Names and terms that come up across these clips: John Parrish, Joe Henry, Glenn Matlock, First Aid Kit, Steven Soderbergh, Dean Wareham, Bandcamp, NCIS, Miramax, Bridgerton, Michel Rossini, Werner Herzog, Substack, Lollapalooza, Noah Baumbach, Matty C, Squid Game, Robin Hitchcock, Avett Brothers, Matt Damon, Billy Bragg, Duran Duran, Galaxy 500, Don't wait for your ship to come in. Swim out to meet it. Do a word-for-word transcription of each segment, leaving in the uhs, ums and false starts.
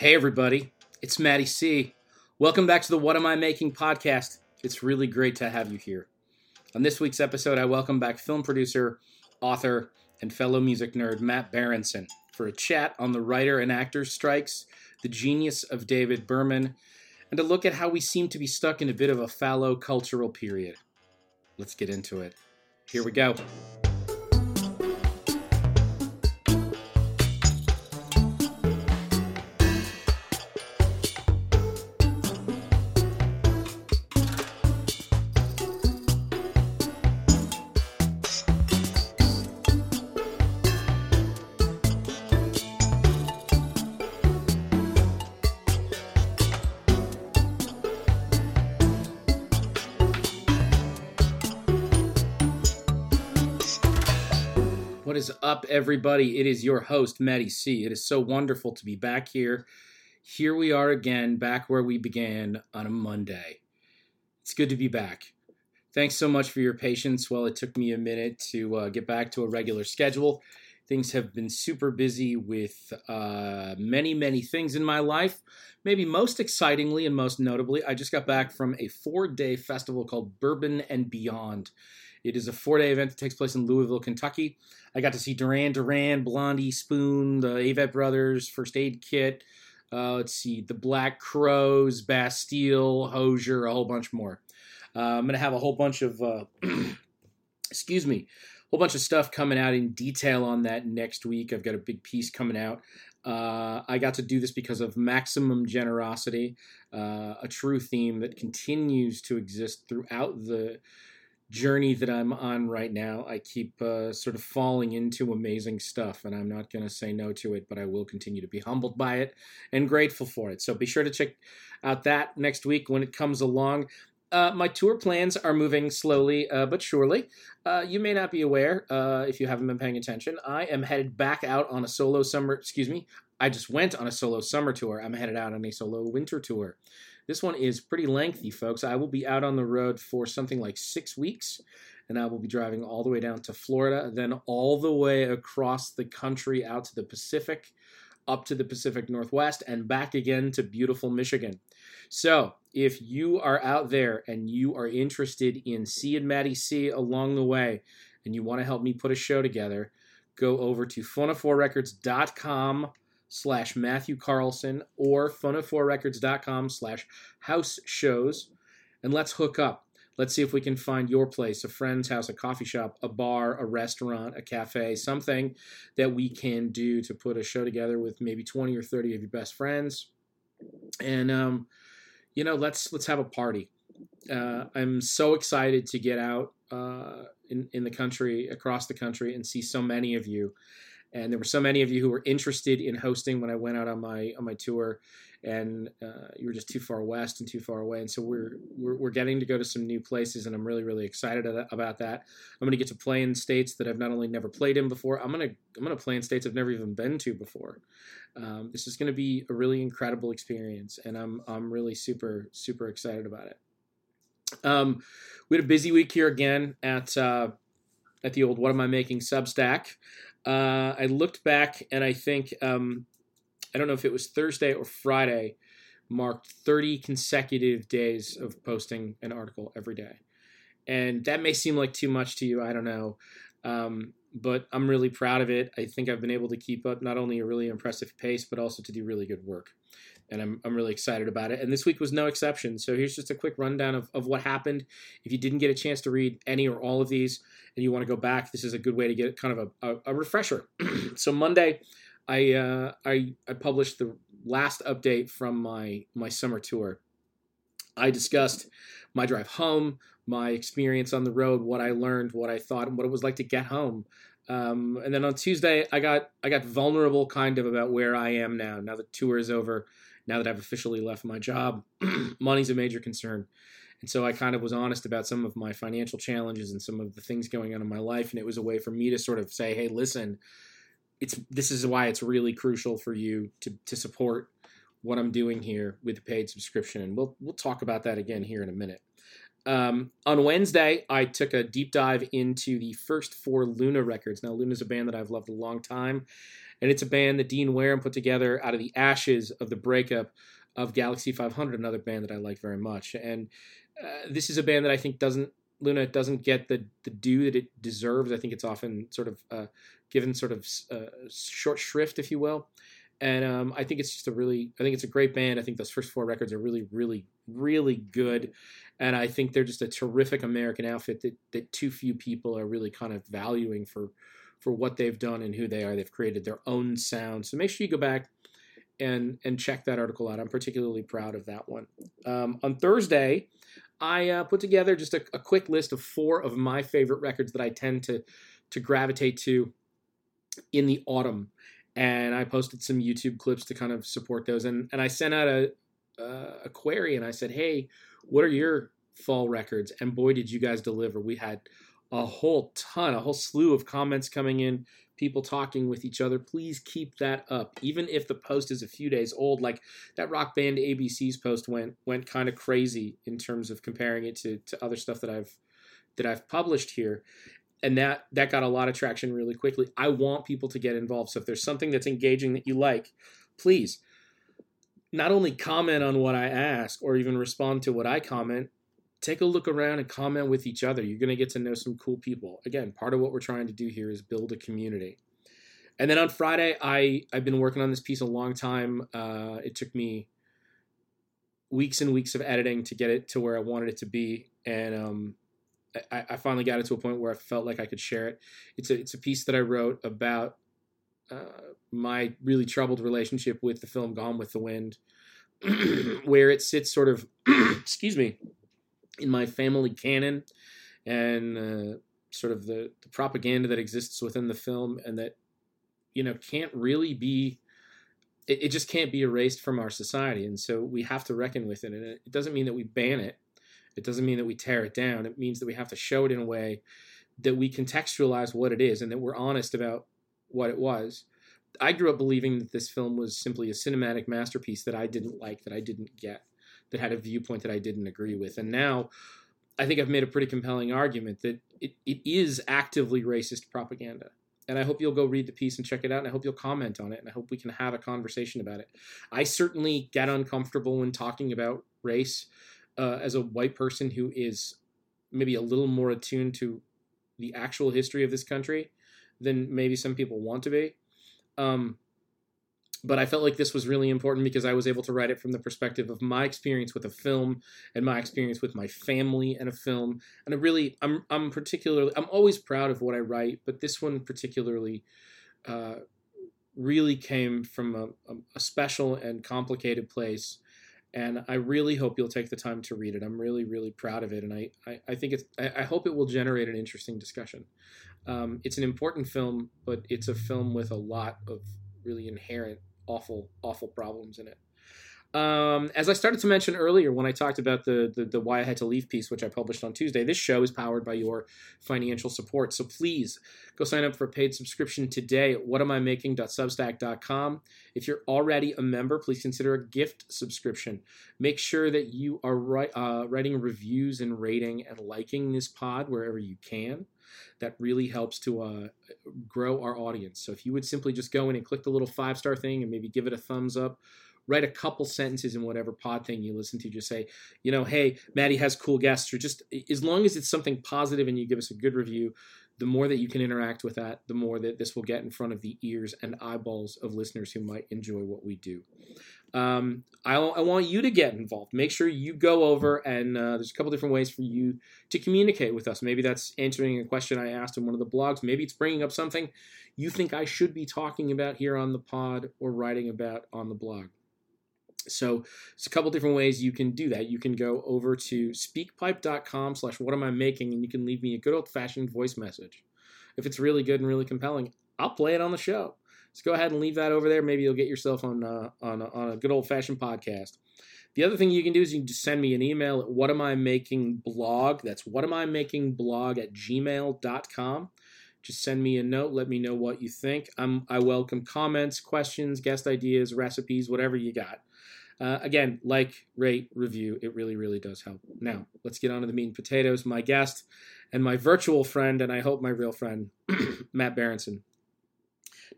Hey everybody, it's Matty C. Welcome back to the What Am I Making podcast. It's really great to have you here. On this week's episode, I welcome back film producer, author, and fellow music nerd Matt Berenson for a chat on the writer and actors strikes, the genius of David Berman, and a look at how we seem to be stuck in a bit of a fallow cultural period. Let's get into it. Here we go. Up, everybody. It is your host, Matty C. It is so wonderful to be back here. Here we are again, back where we began on a Monday. It's good to be back. Thanks so much for your patience. Well, it took me a minute to uh, get back to a regular schedule. Things have been super busy with uh, many, many things in my life. Maybe most excitingly and most notably, I just got back from a four-day festival called Bourbon and Beyond. It is a four-day event that takes place in Louisville, Kentucky. I got to see Duran Duran, Blondie, Spoon, the Avett Brothers, First Aid Kit. Uh, let's see, the Black Crowes, Bastille, Hosier, a whole bunch more. Uh, I'm going to have a whole bunch of, uh, excuse me, a whole bunch of stuff coming out in detail on that next week. I've got a big piece coming out. Uh, I got to do this because of maximum generosity, uh, a true theme that continues to exist throughout the journey that I'm on right now. I keep uh, sort of falling into amazing stuff, and I'm not going to say no to it, but I will continue to be humbled by it and grateful for it. So be sure to check out that next week when it comes along. Uh, my tour plans are moving slowly uh, but surely. Uh, you may not be aware, uh, if you haven't been paying attention, I am headed back out on a solo summer, excuse me, I just went on a solo summer tour. I'm headed out on a solo winter tour. This one is pretty lengthy, folks. I will be out on the road for something like six weeks, and I will be driving all the way down to Florida, then all the way across the country out to the Pacific, up to the Pacific Northwest, and back again to beautiful Michigan. So if you are out there and you are interested in seeing Matty C along the way, and you want to help me put a show together, go over to fonofour records dot com slash Matthew Carlson or fonofour records dot com slash house shows, and let's hook up. Let's see if we can find your place, a friend's house, a coffee shop, a bar, a restaurant, a cafe, something that we can do to put a show together with maybe twenty or thirty of your best friends. And, um, you know, let's let's have a party. Uh, I'm so excited to get out uh, in, in the country, across the country, and see so many of you. And there were so many of you who were interested in hosting when I went out on my on my tour, and uh, you were just too far west and too far away. And so we're, we're we're getting to go to some new places, and I'm really really excited about that. I'm going to get to play in states that I've not only never played in before. I'm gonna I'm gonna play in states I've never even been to before. Um, this is going to be a really incredible experience, and I'm I'm really super super excited about it. Um, we had a busy week here again at uh, at the old What Am I Making Substack. Uh, I looked back, and I think, um, I don't know if it was Thursday or Friday, marked thirty consecutive days of posting an article every day. And that may seem like too much to you, I don't know, um, but I'm really proud of it. I think I've been able to keep up not only a really impressive pace, but also to do really good work. And I'm I'm really excited about it. And this week was no exception. So here's just a quick rundown of, of what happened. If you didn't get a chance to read any or all of these and you want to go back, this is a good way to get kind of a, a, a refresher. So Monday, I, uh, I I published the last update from my, my summer tour. I discussed my drive home, my experience on the road, what I learned, what I thought, and what it was like to get home. Um, and then on Tuesday, I got I got vulnerable kind of about where I am now. Now the tour is over, now that I've officially left my job, money's a major concern. And so I kind of was honest about some of my financial challenges and some of the things going on in my life. And it was a way for me to sort of say, hey, listen, it's this is why it's really crucial for you to to support what I'm doing here with a paid subscription. And we'll we'll talk about that again here in a minute. Um, on Wednesday, I took a deep dive into the first four Luna records. Now, Luna's a band that I've loved a long time, and it's a band that Dean Wareham put together out of the ashes of the breakup of Galaxy five hundred, another band that I like very much. And uh, this is a band that I think doesn't, Luna doesn't get the, the due that it deserves. I think it's often sort of uh, given sort of uh, short shrift, if you will. And um, I think it's just a really, I think it's a great band. I think those first four records are really, really, really good. And I think they're just a terrific American outfit that, that too few people are really kind of valuing for, for what they've done and who they are. They've created their own sound. So make sure you go back and, and check that article out. I'm particularly proud of that one. Um, on Thursday, I uh, put together just a, a quick list of four of my favorite records that I tend to, to gravitate to in the autumn. And I posted some YouTube clips to kind of support those. And, and I sent out a, uh, a query, and I said, hey, what are your fall records? And boy, did you guys deliver. We had a whole ton, a whole slew of comments coming in, people talking with each other. Please keep that up. Even if the post is a few days old, like that rock band A B C's post went went kind of crazy in terms of comparing it to, to other stuff that I've that I've published here. And that, that got a lot of traction really quickly. I want people to get involved. So if there's something that's engaging that you like, please not only comment on what I ask or even respond to what I comment, take a look around and comment with each other. You're going to get to know some cool people. Again, part of what we're trying to do here is build a community. And then on Friday, I, I've been working on this piece a long time. Uh, it took me weeks and weeks of editing to get it to where I wanted it to be. And, um, I, I finally got it to a point where I felt like I could share it. It's a it's a piece that I wrote about uh, my really troubled relationship with the film Gone with the Wind, where it sits sort of, excuse me, in my family canon and uh, sort of the, the propaganda that exists within the film and that, you know, can't really be, it, it just can't be erased from our society. And so we have to reckon with it. And it doesn't mean that we ban it. It doesn't mean that we tear it down. It means that we have to show it in a way that we contextualize what it is and that we're honest about what it was. I grew up believing that this film was simply a cinematic masterpiece that I didn't like, that I didn't get, that had a viewpoint that I didn't agree with. And now I think I've made a pretty compelling argument that it, it is actively racist propaganda. And I hope you'll go read the piece and check it out. And I hope you'll comment on it. And I hope we can have a conversation about it. I certainly get uncomfortable when talking about race. Uh, as a white person who is maybe a little more attuned to the actual history of this country than maybe some people want to be. Um, but I felt like this was really important because I was able to write it from the perspective of my experience with a film and my experience with my family and a film. And I really, I'm, I'm particularly, I'm always proud of what I write, but this one particularly uh, really came from a, a special and complicated place. And I really hope you'll take the time to read it. I'm really, really proud of it. And I, I, I think it's, I, I hope it will generate an interesting discussion. Um, it's an important film, but it's a film with a lot of really inherent, awful, awful problems in it. Um, as I started to mention earlier, when I talked about the, the, the Why I Had to Leave piece, which I published on Tuesday, this show is powered by your financial support. So please go sign up for a paid subscription today at what am I making dot substack dot com. If you're already a member, please consider a gift subscription. Make sure that you are ri- uh, writing reviews and rating and liking this pod wherever you can. That really helps to uh, grow our audience. So if you would simply just go in and click the little five-star thing and maybe give it a thumbs up, write a couple sentences in whatever pod thing you listen to. Just say, you know, hey, Maddie has cool guests. Or just as long as it's something positive and you give us a good review, the more that you can interact with that, the more that this will get in front of the ears and eyeballs of listeners who might enjoy what we do. Um, I, I want you to get involved. Make sure you go over and uh, there's a couple different ways for you to communicate with us. Maybe that's answering a question I asked in one of the blogs. Maybe it's bringing up something you think I should be talking about here on the pod or writing about on the blog. So there's a couple different ways you can do that. You can go over to speakpipe.com slash what am I making, and you can leave me a good old-fashioned voice message. If it's really good and really compelling, I'll play it on the show. So go ahead and leave that over there. Maybe you'll get yourself on uh, on, on a good old-fashioned podcast. The other thing you can do is you can just send me an email at whatamimakingblog. That's whatamimakingblog at gmail dot com. Just send me a note. Let me know what you think. I'm, I welcome comments, questions, guest ideas, recipes, whatever you got. Uh, again, like, rate, review. It really, really does help. Now, let's get on to the meat and potatoes. My guest and my virtual friend, and I hope my real friend, Matt Berenson.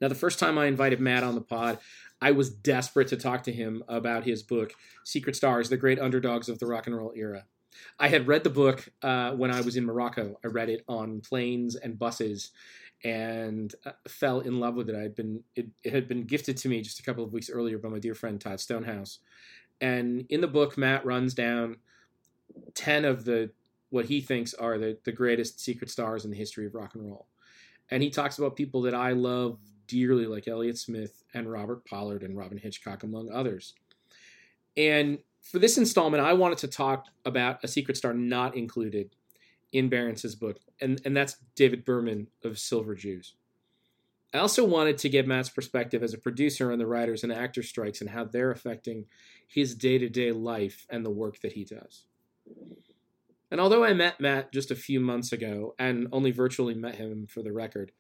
Now, the first time I invited Matt on the pod, I was desperate to talk to him about his book, Secret Stars, The Great Underdogs of the Rock and Roll Era. I had read the book uh, when I was in Morocco. I read it on planes and buses and uh, fell in love with it. I had been it, it had been gifted to me just a couple of weeks earlier by my dear friend Todd Stonehouse. And in the book, Matt runs down ten of the what he thinks are the, the greatest secret stars in the history of rock and roll. And he talks about people that I love dearly, like Elliott Smith and Robert Pollard and Robin Hitchcock, among others. And for this installment, I wanted to talk about a secret star not included in Berenson's book, and, and that's David Berman of Silver Jews. I also wanted to get Matt's perspective as a producer on the writers and actor strikes and how they're affecting his day-to-day life and the work that he does. And although I met Matt just a few months ago and only virtually met him for the record,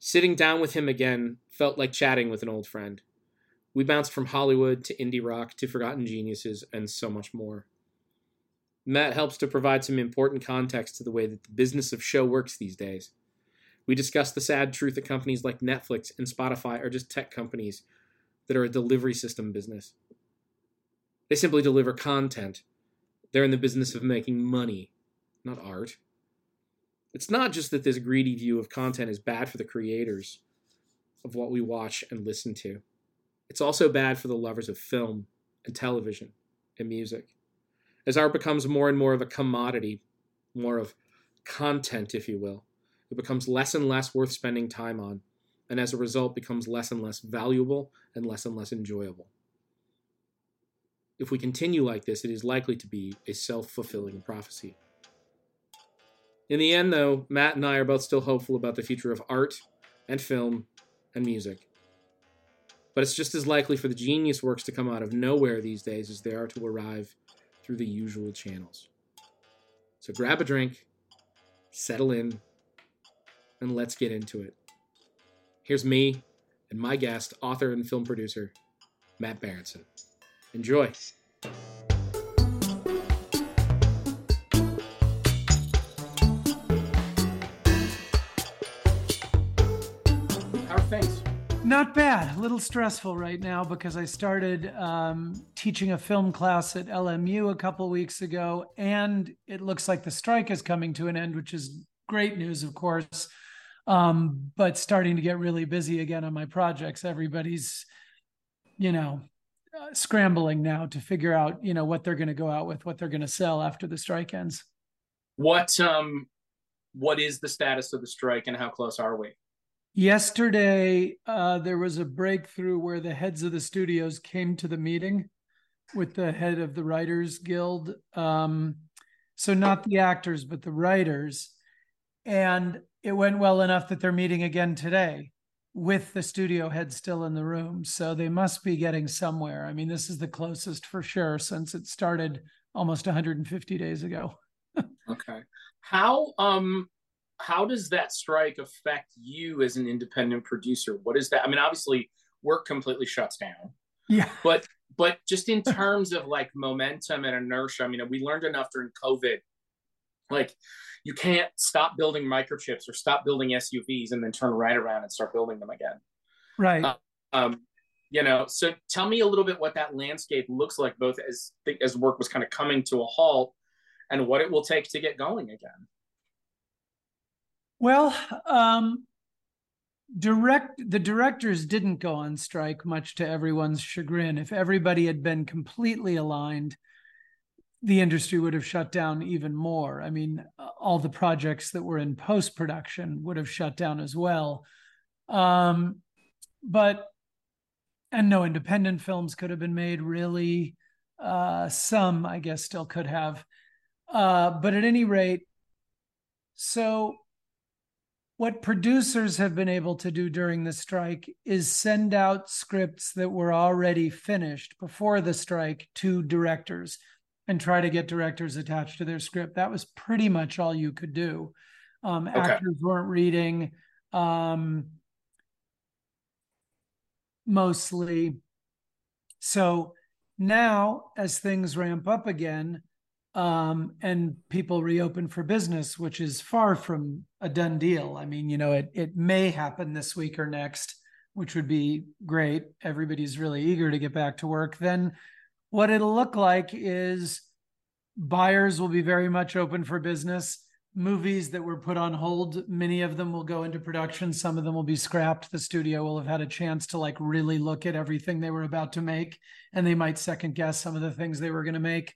sitting down with him again felt like chatting with an old friend. We bounced from Hollywood to indie rock to forgotten geniuses and so much more. Matt helps to provide some important context to the way that the business of show works these days. We discuss the sad truth that companies like Netflix and Spotify are just tech companies that are a delivery system business. They simply deliver content. They're in the business of making money, not art. It's not just that this greedy view of content is bad for the creators of what we watch and listen to. It's also bad for the lovers of film and television and music. As art becomes more and more of a commodity, more of content, if you will, it becomes less and less worth spending time on, and as a result becomes less and less valuable and less and less enjoyable. If we continue like this, it is likely to be a self-fulfilling prophecy. In the end, though, Matt and I are both still hopeful about the future of art and film and music. But it's just as likely for the genius works to come out of nowhere these days as they are to arrive through the usual channels. So grab a drink, settle in, and let's get into it. Here's me and my guest, author and film producer, Matt Berenson. Enjoy. How are things? Not bad. A little stressful right now because I started um, teaching a film class at L M U a couple weeks ago, and it looks like the strike is coming to an end, which is great news, of course, um, but starting to get really busy again on my projects. Everybody's, you know, uh, scrambling now to figure out, you know, what they're going to go out with, what they're going to sell after the strike ends. What um, what is the status of the strike and how close are we? Yesterday, uh, there was a breakthrough where the heads of the studios came to the meeting with the head of the Writers Guild. Um, so not the actors, but the writers. And it went well enough that they're meeting again today with the studio head still in the room. So they must be getting somewhere. I mean, this is the closest for sure since it started almost one hundred fifty days ago. Okay. How... Um... How does that strike affect you as an independent producer? What is that? I mean, obviously work completely shuts down. Yeah. But but just in terms of like momentum and inertia, I mean, we learned enough during COVID, like you can't stop building microchips or stop building S U Vs and then turn right around and start building them again. Right. Uh, um, you know, so tell me a little bit what that landscape looks like, both as as work was kind of coming to a halt and what it will take to get going again. Well, um, direct the directors didn't go on strike, much to everyone's chagrin. If everybody had been completely aligned, the industry would have shut down even more. I mean, all the projects that were in post-production would have shut down as well. Um, but, and no independent films could have been made, really. Uh, some, I guess, still could have. Uh, but at any rate, so... what producers have been able to do during the strike is send out scripts that were already finished before the strike to directors and try to get directors attached to their script. That was pretty much all you could do. Um, okay. Actors weren't reading, um, mostly. So now as things ramp up again, um, and people reopen for business, which is far from a done deal. I mean, you know, it it may happen this week or next, which would be great. Everybody's really eager to get back to work. Then what it'll look like is buyers will be very much open for business. Movies that were put on hold, many of them will go into production. Some of them will be scrapped. The studio will have had a chance to like really look at everything they were about to make, and they might second guess some of the things they were going to make.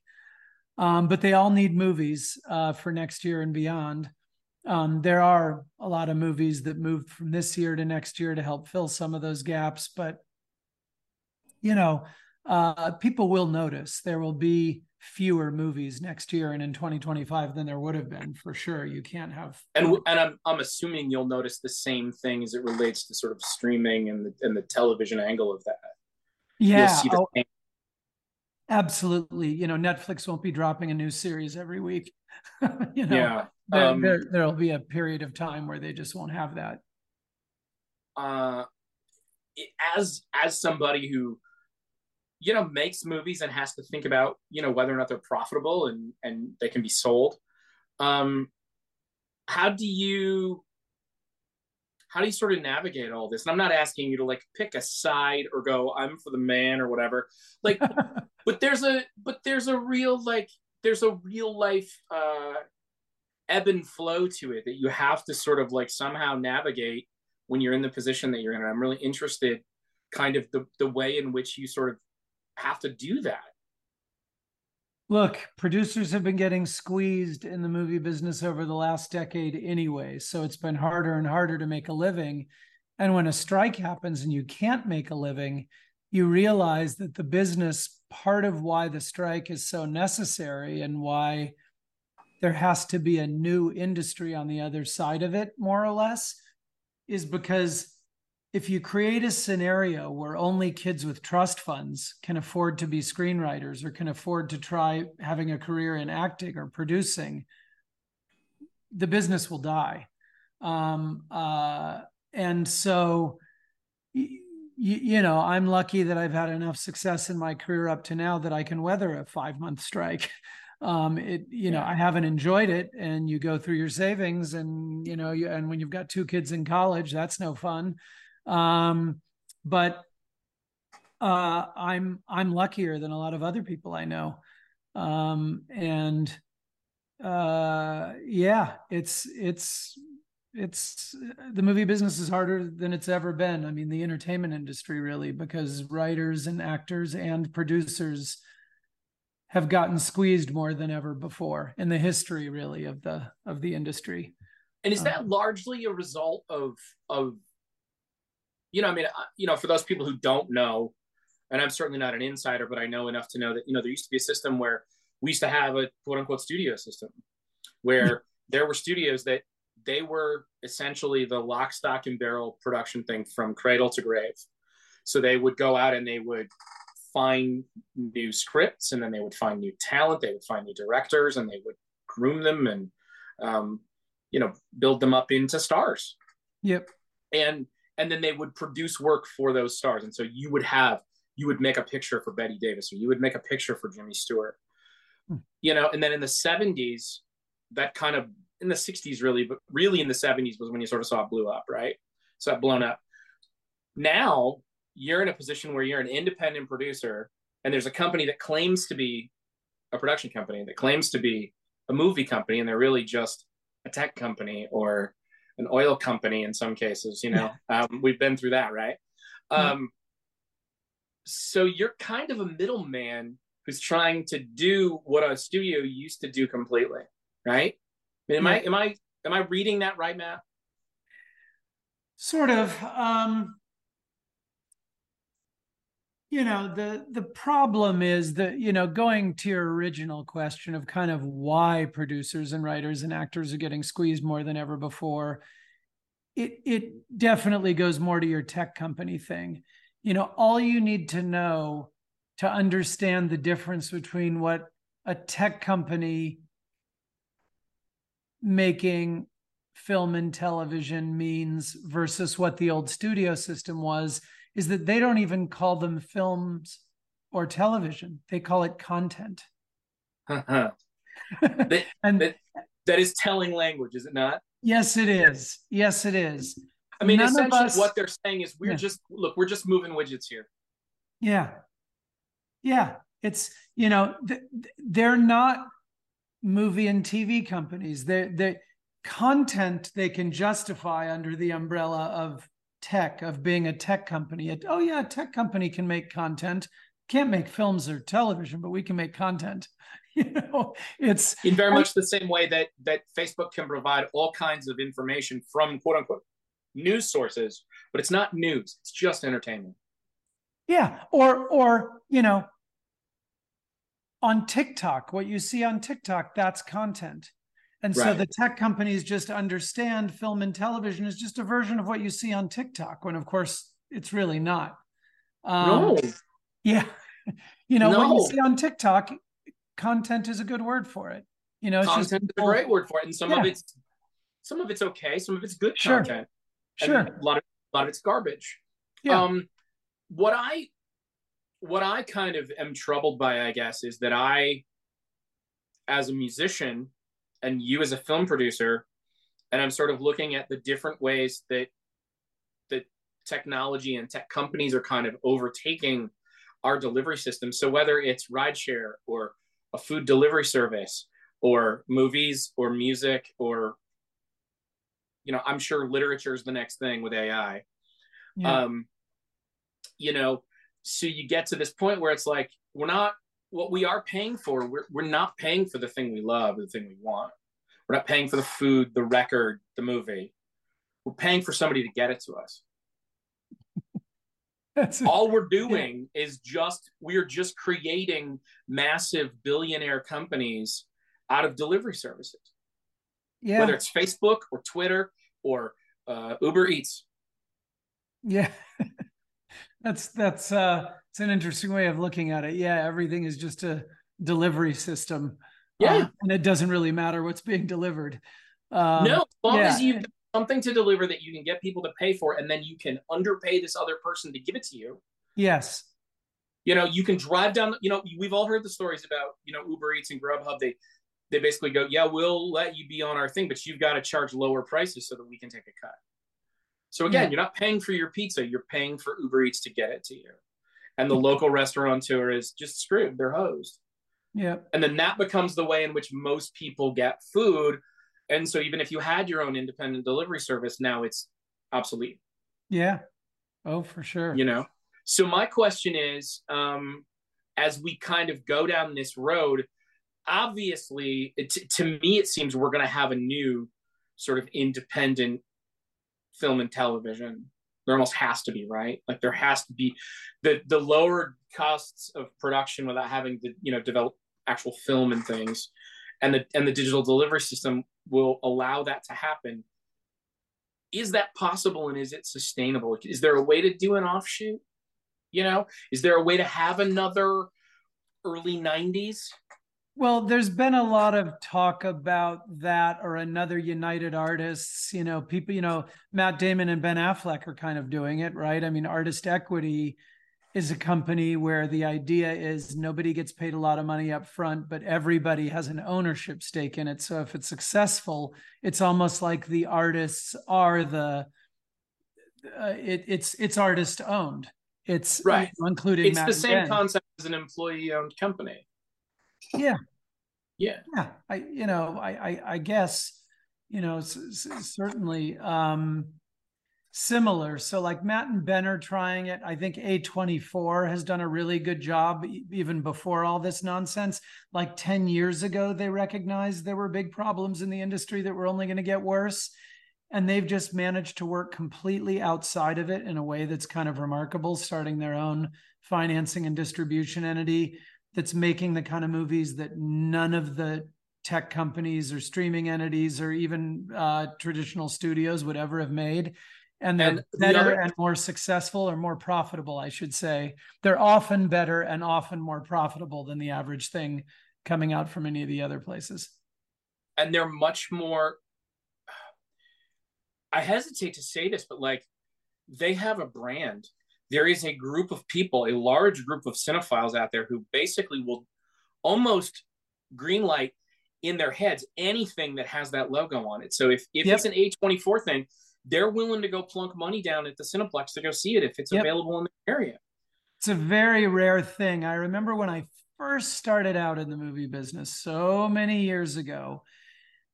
Um, but they all need movies uh, for next year and beyond. Um, there are a lot of movies that moved from this year to next year to help fill some of those gaps. But, you know, uh, people will notice. There will be fewer movies next year and in twenty twenty-five than there would have been, for sure. You can't have, and and I'm I'm assuming you'll notice the same thing as it relates to sort of streaming and the and the television angle of that. Yeah, oh, absolutely. You know, Netflix won't be dropping a new series every week. you know, yeah, there, um, there there'll be a period of time where they just won't have that. Uh, as as somebody who, you know, makes movies and has to think about, you know, whether or not they're profitable and, and they can be sold. Um, how do you, how do you sort of navigate all this? And I'm not asking you to like pick a side or go, I'm for the man or whatever. Like, but there's a, but there's a real, like, there's a real life uh, ebb and flow to it that you have to sort of like somehow navigate when you're in the position that you're in. And I'm really interested kind of the, the way in which you sort of have to do that. Look, producers have been getting squeezed in the movie business over the last decade anyway, so it's been harder and harder to make a living. And when a strike happens and you can't make a living, you realize that the business, part of why the strike is so necessary and why there has to be a new industry on the other side of it, more or less, is because if you create a scenario where only kids with trust funds can afford to be screenwriters or can afford to try having a career in acting or producing, the business will die. Um, uh, and so, y- you know, I'm lucky that I've had enough success in my career up to now that I can weather a five-month strike. Um, it, you know, I haven't enjoyed it, and you go through your savings and, you know, you, and when you've got two kids in college, that's no fun. Um, but, uh, I'm, I'm luckier than a lot of other people I know. Um, and, uh, yeah, it's, it's, it's, the movie business is harder than it's ever been. I mean, the entertainment industry really, because writers and actors and producers have gotten squeezed more than ever before in the history really of the, of the industry. And is that um, largely a result of, of, you know, I mean, you know, for those people who don't know, and I'm certainly not an insider, but I know enough to know that, you know, there used to be a system where we used to have a quote unquote studio system where there were studios that they were essentially the lock, stock and barrel production thing from cradle to grave. So they would go out and they would find new scripts, and then they would find new talent. They would find new directors, and they would groom them and, um, you know, build them up into stars. Yep. And, And then they would produce work for those stars. And so you would have, you would make a picture for Betty Davis, or you would make a picture for Jimmy Stewart, you know, and then in the seventies, that kind of, in the sixties really, but really in the seventies was when you sort of saw it blew up, right? So it blown up. Now you're in a position where you're an independent producer, and there's a company that claims to be a production company, that claims to be a movie company, and they're really just a tech company or an oil company in some cases, you know, um, we've been through that, right? Um, so you're kind of a middleman who's trying to do what a studio used to do completely, right? I mean, am yeah. I am I am I reading that right, Matt? Sort of. Um, you know, the the problem is that, you know, going to your original question of kind of why producers and writers and actors are getting squeezed more than ever before, it it definitely goes more to your tech company thing. You know, all you need to know to understand the difference between what a tech company making film and television means versus what the old studio system was is that they don't even call them films or television. They call it content. that, and that, that is telling language, is it not? Yes, it is. Yes, it is. I mean, None essentially us, what they're saying is we're yeah. just, look, we're just moving widgets here. Yeah. Yeah. It's, you know, th they're not movie and T V companies. They're, they're content they can justify under the umbrella of tech, of being a tech company. It, oh yeah, a tech company can make content. Can't make films or television, but we can make content. You know, it's in very much the same way that that Facebook can provide all kinds of information from quote unquote news sources, but it's not news, it's just entertainment. Yeah, or or you know, on TikTok, what you see on TikTok, that's content. And right. so the tech companies just understand film and television is just a version of what you see on TikTok, when of course it's really not. Um, no. Yeah. You know, no. what you see on TikTok, content is a good word for it. You know, it's content just, is a great word for it. And some yeah. of it's, some of it's okay. Some of it's good sure. content. And sure. A lot of, a lot of it's garbage. Yeah. Um, what I, what I kind of am troubled by, I guess, is that I, as a musician, and you as a film producer, and I'm sort of looking at the different ways that that technology and tech companies are kind of overtaking our delivery system. So whether it's rideshare or a food delivery service or movies or music, or, you know, I'm sure literature is the next thing with A I. Yeah. Um, you know, so you get to this point where it's like, we're not, what we are paying for, we're, we're not paying for the thing we love, the thing we want. We're not paying for the food, the record, the movie. We're paying for somebody to get it to us. That's all we're doing yeah. is just, we're just creating massive billionaire companies out of delivery services. Yeah. Whether it's Facebook or Twitter or uh, Uber Eats. Yeah. That's, that's, uh, it's an interesting way of looking at it. Yeah. Everything is just a delivery system. Yeah. Um, and it doesn't really matter what's being delivered. Um, no, as long yeah. as you've got something to deliver that you can get people to pay for, and then you can underpay this other person to give it to you. Yes. You know, you can drive down, you know, we've all heard the stories about, you know, Uber Eats and Grubhub. They, they basically go, yeah, we'll let you be on our thing, but you've got to charge lower prices so that we can take a cut. So again, yeah. you're not paying for your pizza, you're paying for Uber Eats to get it to you. And the local restaurateur is just screwed, they're hosed. Yeah. And then that becomes the way in which most people get food. And so even if you had your own independent delivery service, now it's obsolete. Yeah. Oh, for sure. You know? So my question is, um, as we kind of go down this road, obviously, it, to me, it seems we're going to have a new sort of independent film and television. There almost has to be, right? Like there has to be the the lower costs of production without having to, you know, develop actual film and things, and the and the digital delivery system will allow that to happen. Is that possible, and is it sustainable? Is there a way to do an offshoot? You know, is there a way to have another early nineties? Well, there's been a lot of talk about that, or another United Artists, you know, people, you know, Matt Damon and Ben Affleck are kind of doing it, right? I mean, Artist Equity is a company where the idea is nobody gets paid a lot of money up front, but everybody has an ownership stake in it. So if it's successful, it's almost like the artists are the, uh, it, it's it's artist owned. It's right. You know, including it's Matt the same Ben. Concept as an employee owned company. Yeah. Yeah. Yeah. I, you know, I, I, I guess, you know, s s certainly um, similar. So like Matt and Ben are trying it. I think A twenty-four has done a really good job even before all this nonsense. Like ten years ago, they recognized there were big problems in the industry that were only going to get worse. And they've just managed to work completely outside of it in a way that's kind of remarkable, starting their own financing and distribution entity that's making the kind of movies that none of the tech companies or streaming entities or even uh, traditional studios would ever have made. And they're and better the and more successful, or more profitable, I should say. They're often better and often more profitable than the average thing coming out from any of the other places. And they're much more, I hesitate to say this, but like they have a brand. there is a group of people, a large group of cinephiles out there who basically will almost greenlight in their heads anything that has that logo on it. So if, if yep. it's an A twenty-four thing, they're willing to go plunk money down at the Cineplex to go see it if it's yep. available in the area. It's a very rare thing. I remember when I first started out in the movie business so many years ago,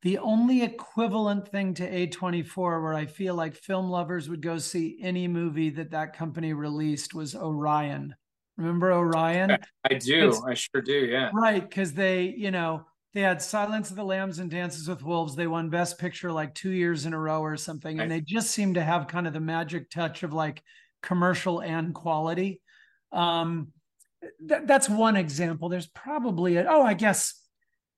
the only equivalent thing to A twenty-four where I feel like film lovers would go see any movie that that company released was Orion. Remember Orion? I do. It's, I sure do. Yeah. Right. Because they, you know, they had Silence of the Lambs and Dances with Wolves. They won Best Picture like two years in a row or something. And they just seem to have kind of the magic touch of like commercial and quality. Um, th- that's one example. There's probably, a, oh, I guess,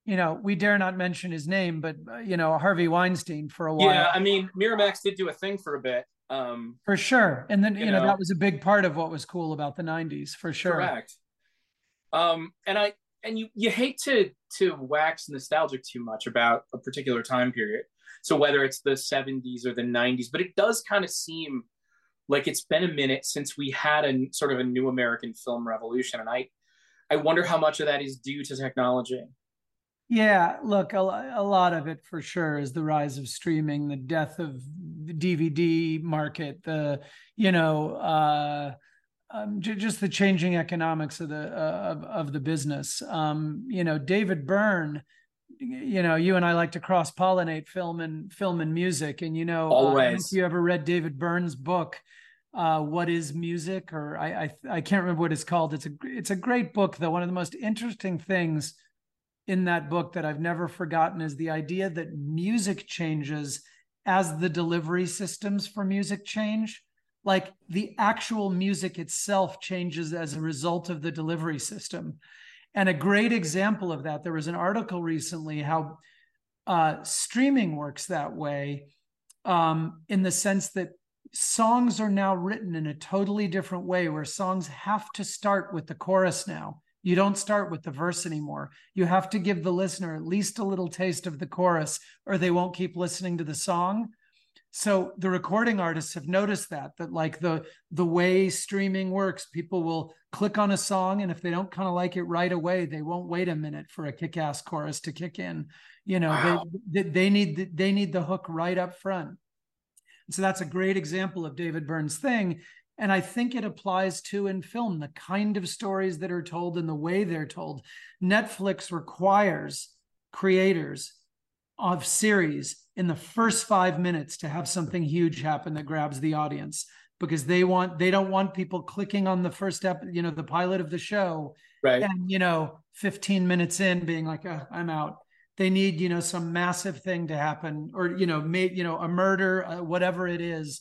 you know, we dare not mention his name, but, uh, you know, Harvey Weinstein for a while. Yeah, I mean, Miramax did do a thing for a bit. Um, for sure. And then, you, you know, know, that was a big part of what was cool about the nineties, for sure. Correct. Um, and I, and you, you hate to, to wax nostalgic too much about a particular time period. So whether it's the seventies or the nineties, but it does kind of seem like it's been a minute since we had a sort of a new American film revolution. And I, I wonder how much of that is due to technology. Yeah, look, a, a lot of it for sure is the rise of streaming, the death of the D V D market, the, you know, uh, um, j- just the changing economics of the uh, of, of the business. Um, you know, David Byrne, you know, you and I like to cross-pollinate film and film and music. And, you know, always. Uh, if you ever read David Byrne's book, uh, What is Music? Or I, I I can't remember what it's called. It's a it's a great book, though. One of the most interesting things in that book that I've never forgotten is the idea that music changes as the delivery systems for music change. Like the actual music itself changes as a result of the delivery system. And a great example of that, there was an article recently how uh, streaming works that way, um, in the sense that songs are now written in a totally different way, where songs have to start with the chorus now. You don't start with the verse anymore. You have to give the listener at least a little taste of the chorus, or they won't keep listening to the song. So the recording artists have noticed that, that like the, the way streaming works, people will click on a song, and if they don't kind of like it right away, they won't wait a minute for a kick-ass chorus to kick in. You know, wow. they, they need they need the hook right up front. And so that's a great example of David Byrne's thing. And I think it applies to in film, the kind of stories that are told and the way they're told. Netflix requires creators of series in the first five minutes to have something huge happen that grabs the audience, because they want they don't want people clicking on the first step, you know, the pilot of the show, right? And, you know, fifteen minutes in being like, oh, I'm out. They need, you know, some massive thing to happen, or, you know, may, you know, a murder, uh, whatever it is.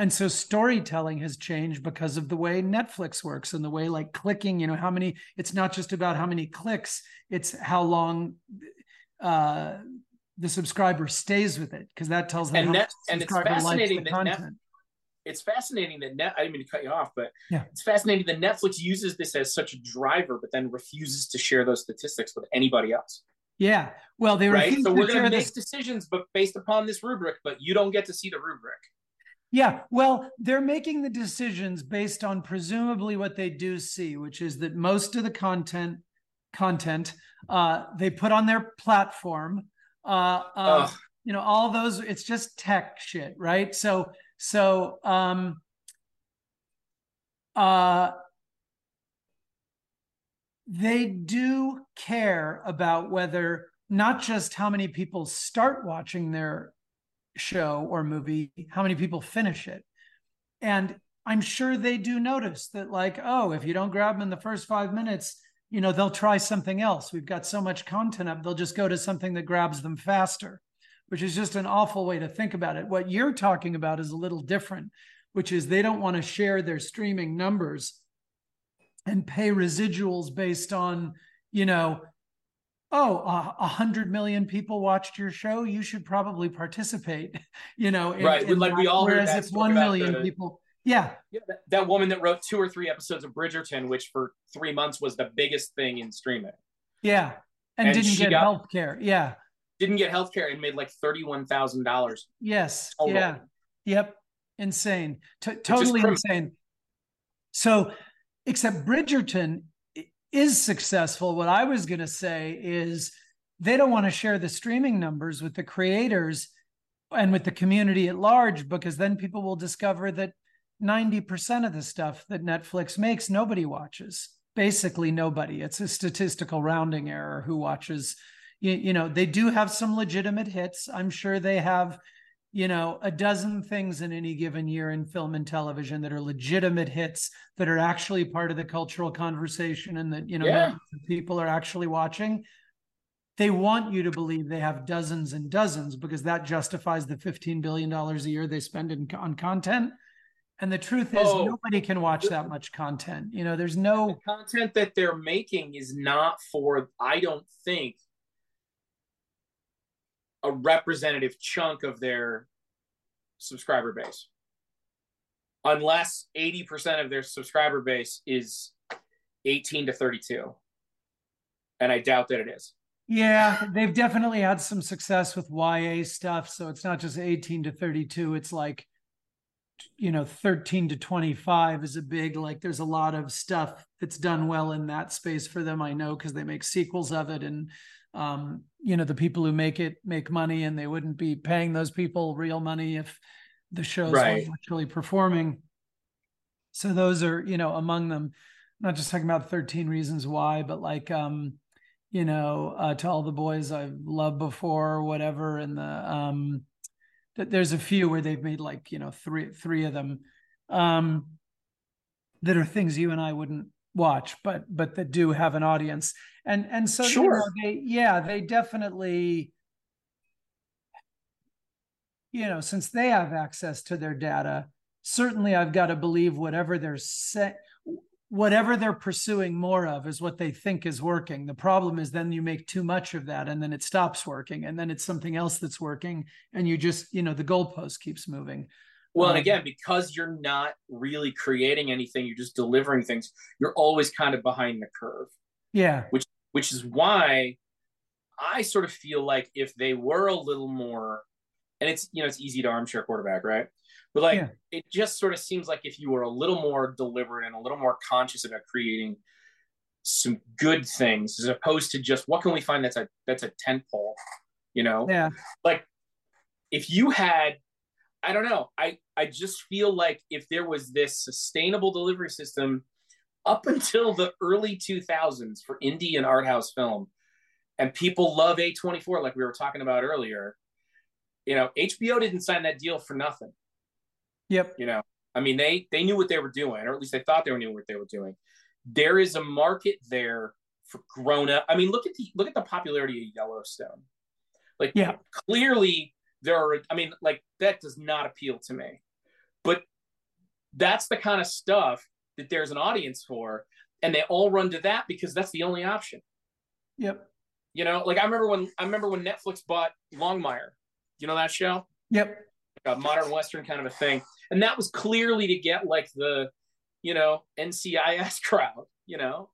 And so storytelling has changed because of the way Netflix works and the way like clicking, you know, how many, it's not just about how many clicks, it's how long uh, the subscriber stays with it, because that tells them. And, net, and it's fascinating that net, it's fascinating that net, I didn't mean to cut you off, but yeah. It's fascinating that Netflix uses this as such a driver, but then refuses to share those statistics with anybody else. Yeah. Well, they right? refuse so to we're going to make this. decisions, but based upon this rubric, but you don't get to see the rubric. Yeah, well, they're making the decisions based on presumably what they do see, which is that most of the content content uh, they put on their platform, uh, uh, you know, all those, it's just tech shit, right? So, so um, uh, they do care about whether, not just how many people start watching their show or movie, how many people finish it. And I'm sure they do notice that, like, oh, if you don't grab them in the first five minutes, you know, they'll try something else. We've got so much content up, they'll just go to something that grabs them faster, which is just an awful way to think about it. What you're talking about is a little different, which is they don't want to share their streaming numbers and pay residuals based on, you know, oh, uh, a hundred million people watched your show, you should probably participate, you know. In, right, in like that. We all Whereas heard that. If one million the, people, yeah. yeah that, that woman that wrote two or three episodes of Bridgerton, which for three months was the biggest thing in streaming. Yeah, and, and didn't get got, healthcare, yeah. Didn't get healthcare and made like thirty-one thousand dollars. Yes, total. yeah, yep, insane, T- totally insane. So, except Bridgerton is successful. What I was going to say is they don't want to share the streaming numbers with the creators and with the community at large, because then people will discover that ninety percent of the stuff that Netflix makes, nobody watches. Basically nobody. It's a statistical rounding error who watches. You, you know, they do have some legitimate hits. I'm sure they have, you know, a dozen things in any given year in film and television that are legitimate hits that are actually part of the cultural conversation and that, you know, yeah. people are actually watching. They want you to believe they have dozens and dozens because that justifies the fifteen billion dollars a year they spend in, on content. And the truth is oh, nobody can watch that much content. You know, there's no... The content that they're making is not for, I don't think, a representative chunk of their subscriber base. Unless eighty percent of their subscriber base is eighteen to thirty-two. And I doubt that it is. Yeah, they've definitely had some success with Y A stuff. So it's not just eighteen to thirty-two. It's like, you know, thirteen to twenty-five is a big, like there's a lot of stuff that's done well in that space for them. I know, because they make sequels of it. And, um, you know, the people who make it make money, and they wouldn't be paying those people real money if the shows right. weren't actually performing. So those are, you know, among them. I'm not just talking about thirteen reasons why, but like, um, you know, uh, to all the boys I've loved before or whatever. And the, um, th- there's a few where they've made like, you know, three, three of them, um, that are things you and I wouldn't watch, but, but that do have an audience. And, and so, sure. you know, they, yeah, they definitely, you know, since they have access to their data, certainly I've got to believe whatever they're saying, whatever they're pursuing more of is what they think is working. The problem is then you make too much of that and then it stops working, and then it's something else that's working, and you just, you know, the goalpost keeps moving. Well, um, and again, because you're not really creating anything, you're just delivering things, you're always kind of behind the curve. Yeah. Which, which is why I sort of feel like if they were a little more, and it's, you know, it's easy to armchair quarterback, right? But like, yeah. it just sort of seems like if you were a little more deliberate and a little more conscious about creating some good things, as opposed to just what can we find that's a that's a tentpole, you know? Yeah. Like if you had, I don't know, I I just feel like if there was this sustainable delivery system up until the early two thousands for indie and art house film, and people love A twenty-four, like we were talking about earlier, you know, H B O didn't sign that deal for nothing. Yep. You know, I mean, they they knew what they were doing, or at least they thought they knew what they were doing. There is a market there for grown up. I mean, look at the look at the popularity of Yellowstone. Like, yeah, clearly there are. I mean, like that does not appeal to me, but that's the kind of stuff that there's an audience for, and they all run to that because that's the only option. Yep. You know, like I remember when I remember when Netflix bought Longmire. You know that show? Yep. A modern Western kind of a thing. And that was clearly to get like the, you know, N C I S crowd, you know?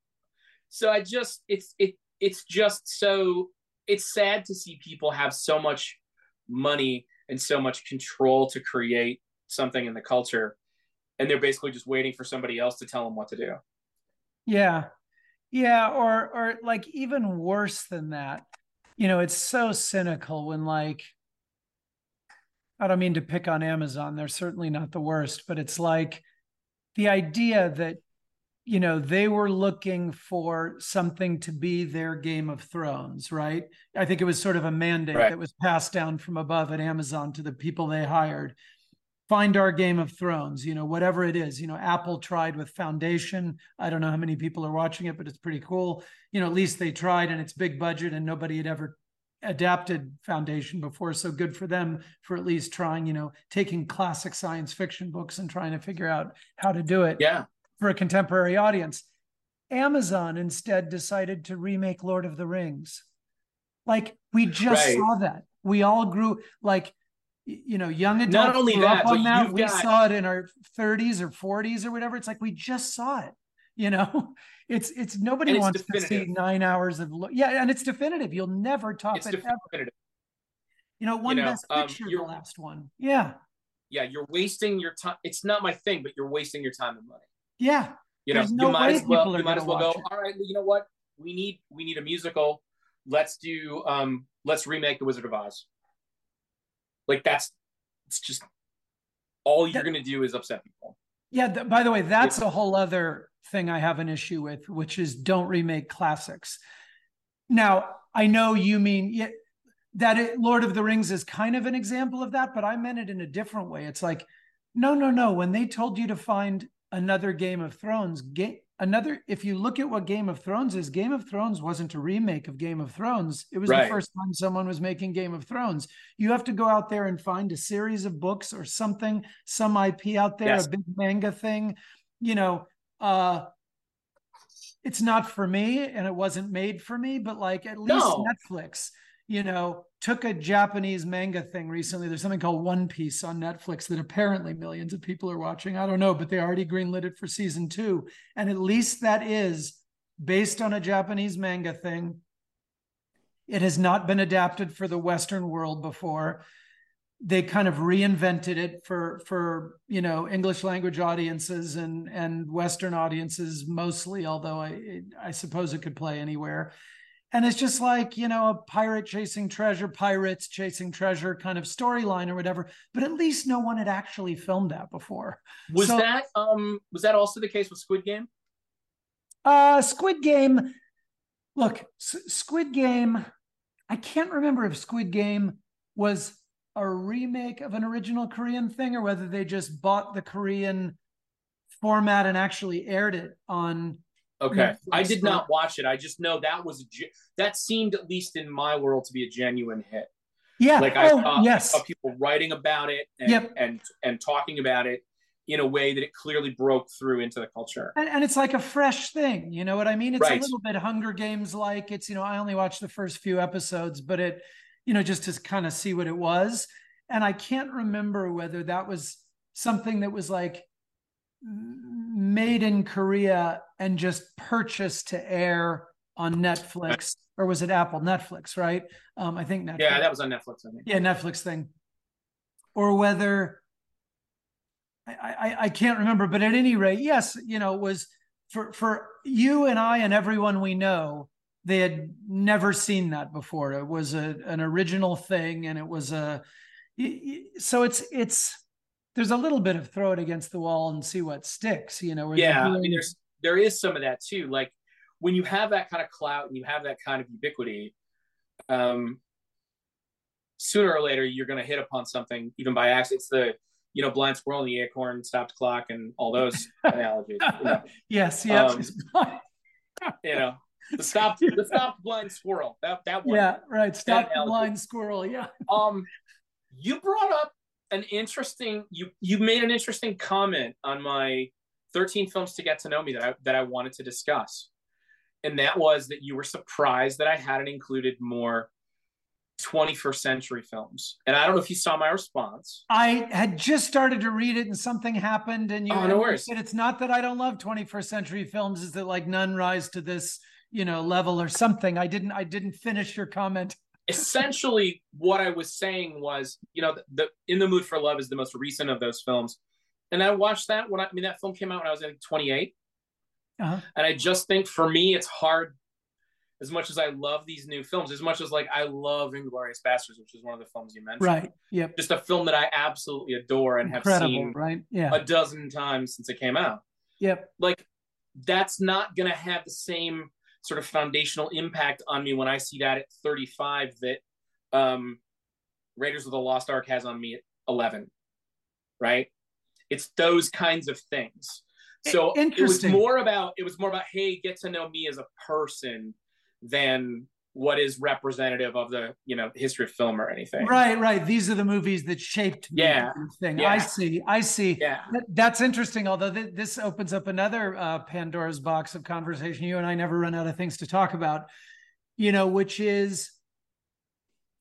So I just, it's, it, it's just so, it's sad to see people have so much money and so much control to create something in the culture. And they're basically just waiting for somebody else to tell them what to do. Yeah. Yeah. Or, or like even worse than that, you know, it's so cynical when like, I don't mean to pick on Amazon. They're certainly not the worst, but it's like the idea that, you know, they were looking for something to be their Game of Thrones, right? I think it was sort of a mandate right. that was passed down from above at Amazon to the people they hired. Find our Game of Thrones, you know, whatever it is. You know, Apple tried with Foundation. I don't know how many people are watching it, but it's pretty cool. You know, at least they tried, and it's big budget, and nobody had ever adapted Foundation before, so good for them for at least trying, you know, taking classic science fiction books and trying to figure out how to do it yeah. for a contemporary audience. Amazon instead decided to remake Lord of the Rings. Like we just right. saw that. We all grew like, you know, young adults not only grew up on that, we got... saw it in our thirties or forties or whatever. It's like we just saw it. You know, it's it's nobody it's wants definitive. to see nine hours of lo- yeah, and it's definitive. You'll never top it's it definitive. ever. You know, one you know, best um, picture, the last one. Yeah, yeah, you're wasting your time. It's not my thing, but you're wasting your time and money. Yeah. You know, There's no you might way as well, people are you might as well go, it. all right, you know what? We need we need a musical. Let's do um let's remake The Wizard of Oz. Like that's it's just all you're that, gonna do is upset people. Yeah, th- by the way, that's yeah. a whole other thing I have an issue with, which is don't remake classics. Now, I know you mean yeah, that it, Lord of the Rings is kind of an example of that, but I meant it in a different way. It's like, no, no, no. When they told you to find another Game of Thrones, ga- another, if you look at what Game of Thrones is, Game of Thrones wasn't a remake of Game of Thrones. It was right. the first time someone was making Game of Thrones. You have to go out there and find a series of books or something, some I P out there, yes. a big manga thing, you know, uh, it's not for me and it wasn't made for me, but like at least no. Netflix, you know, took a Japanese manga thing recently. There's something called One Piece on Netflix that apparently millions of people are watching. I don't know, but they already greenlit it for season two. And at least that is based on a Japanese manga thing. It has not been adapted for the Western world before. They kind of reinvented it for, for you know, English language audiences and, and Western audiences mostly, although I, I suppose it could play anywhere. And it's just like, you know, a pirate chasing treasure, pirates chasing treasure kind of storyline or whatever, but at least no one had actually filmed that before. Was so, that um was that also the case with Squid Game? Uh, Squid Game, look, S- Squid Game, I can't remember if Squid Game was a remake of an original Korean thing or whether they just bought the Korean format and actually aired it on... Okay, I did not watch it. I just know that was that seemed, at least in my world, to be a genuine hit. Yeah, like I oh, saw, yes. I saw people writing about it and, yep. and and talking about it in a way that it clearly broke through into the culture. And, and it's like a fresh thing, you know what I mean? It's right. a little bit Hunger Games like. It's you know I only watched the first few episodes, but it you know just to kind of see what it was. And I can't remember whether that was something that was like made in Korea and just purchased to air on Netflix, or was it Apple Netflix, right? Um, I think Netflix. Yeah, that was on Netflix, I think. Yeah, Netflix thing. Or whether, I, I, I can't remember, but at any rate, yes, you know, it was for, for you and I and everyone we know, they had never seen that before. It was a, an original thing and it was a, so it's, it's, there's a little bit of throw it against the wall and see what sticks, you know? Yeah, doing... I mean, there's, there is some of that too. Like when you have that kind of clout and you have that kind of ubiquity, um, sooner or later, you're going to hit upon something even by accident. It's the, you know, blind squirrel and the acorn stopped clock and all those analogies. You know? Yes, yes. Um, you know, the stop, the stop blind squirrel. That, that one. Yeah, right. Stop the blind squirrel, yeah. Um, you brought up an interesting you you made an interesting comment on my thirteen films to get to know me that I that I wanted to discuss, and that was that you were surprised that I hadn't included more twenty-first century films. And I don't know if you saw my response. I had just started to read it and something happened and you, oh, no worries. You said it's not that I don't love twenty-first century films, is that like none rise to this, you know, level or something. I didn't I didn't finish your comment. Essentially, what I was saying was, you know, the, the In the Mood for Love is the most recent of those films, and I watched that when I, I mean that film came out when I was like twenty-eight, uh-huh. and I just think for me it's hard. As much as I love these new films, as much as like I love Inglorious Bastards, which is one of the films you mentioned, right? Yep, just a film that I absolutely adore and Incredible, have seen right? yeah. a dozen times since it came out. Yep, like that's not gonna have the same sort of foundational impact on me when I see that at thirty-five that um, Raiders of the Lost Ark has on me at eleven, right? It's those kinds of things. So it was more about, it was more about, hey, get to know me as a person than what is representative of the, you know, history of film or anything. Right, right. These are the movies that shaped me. Yeah. Thing. yeah. I see. I see. Yeah. That, that's interesting. Although th- this opens up another uh, Pandora's box of conversation. You and I never run out of things to talk about, you know, which is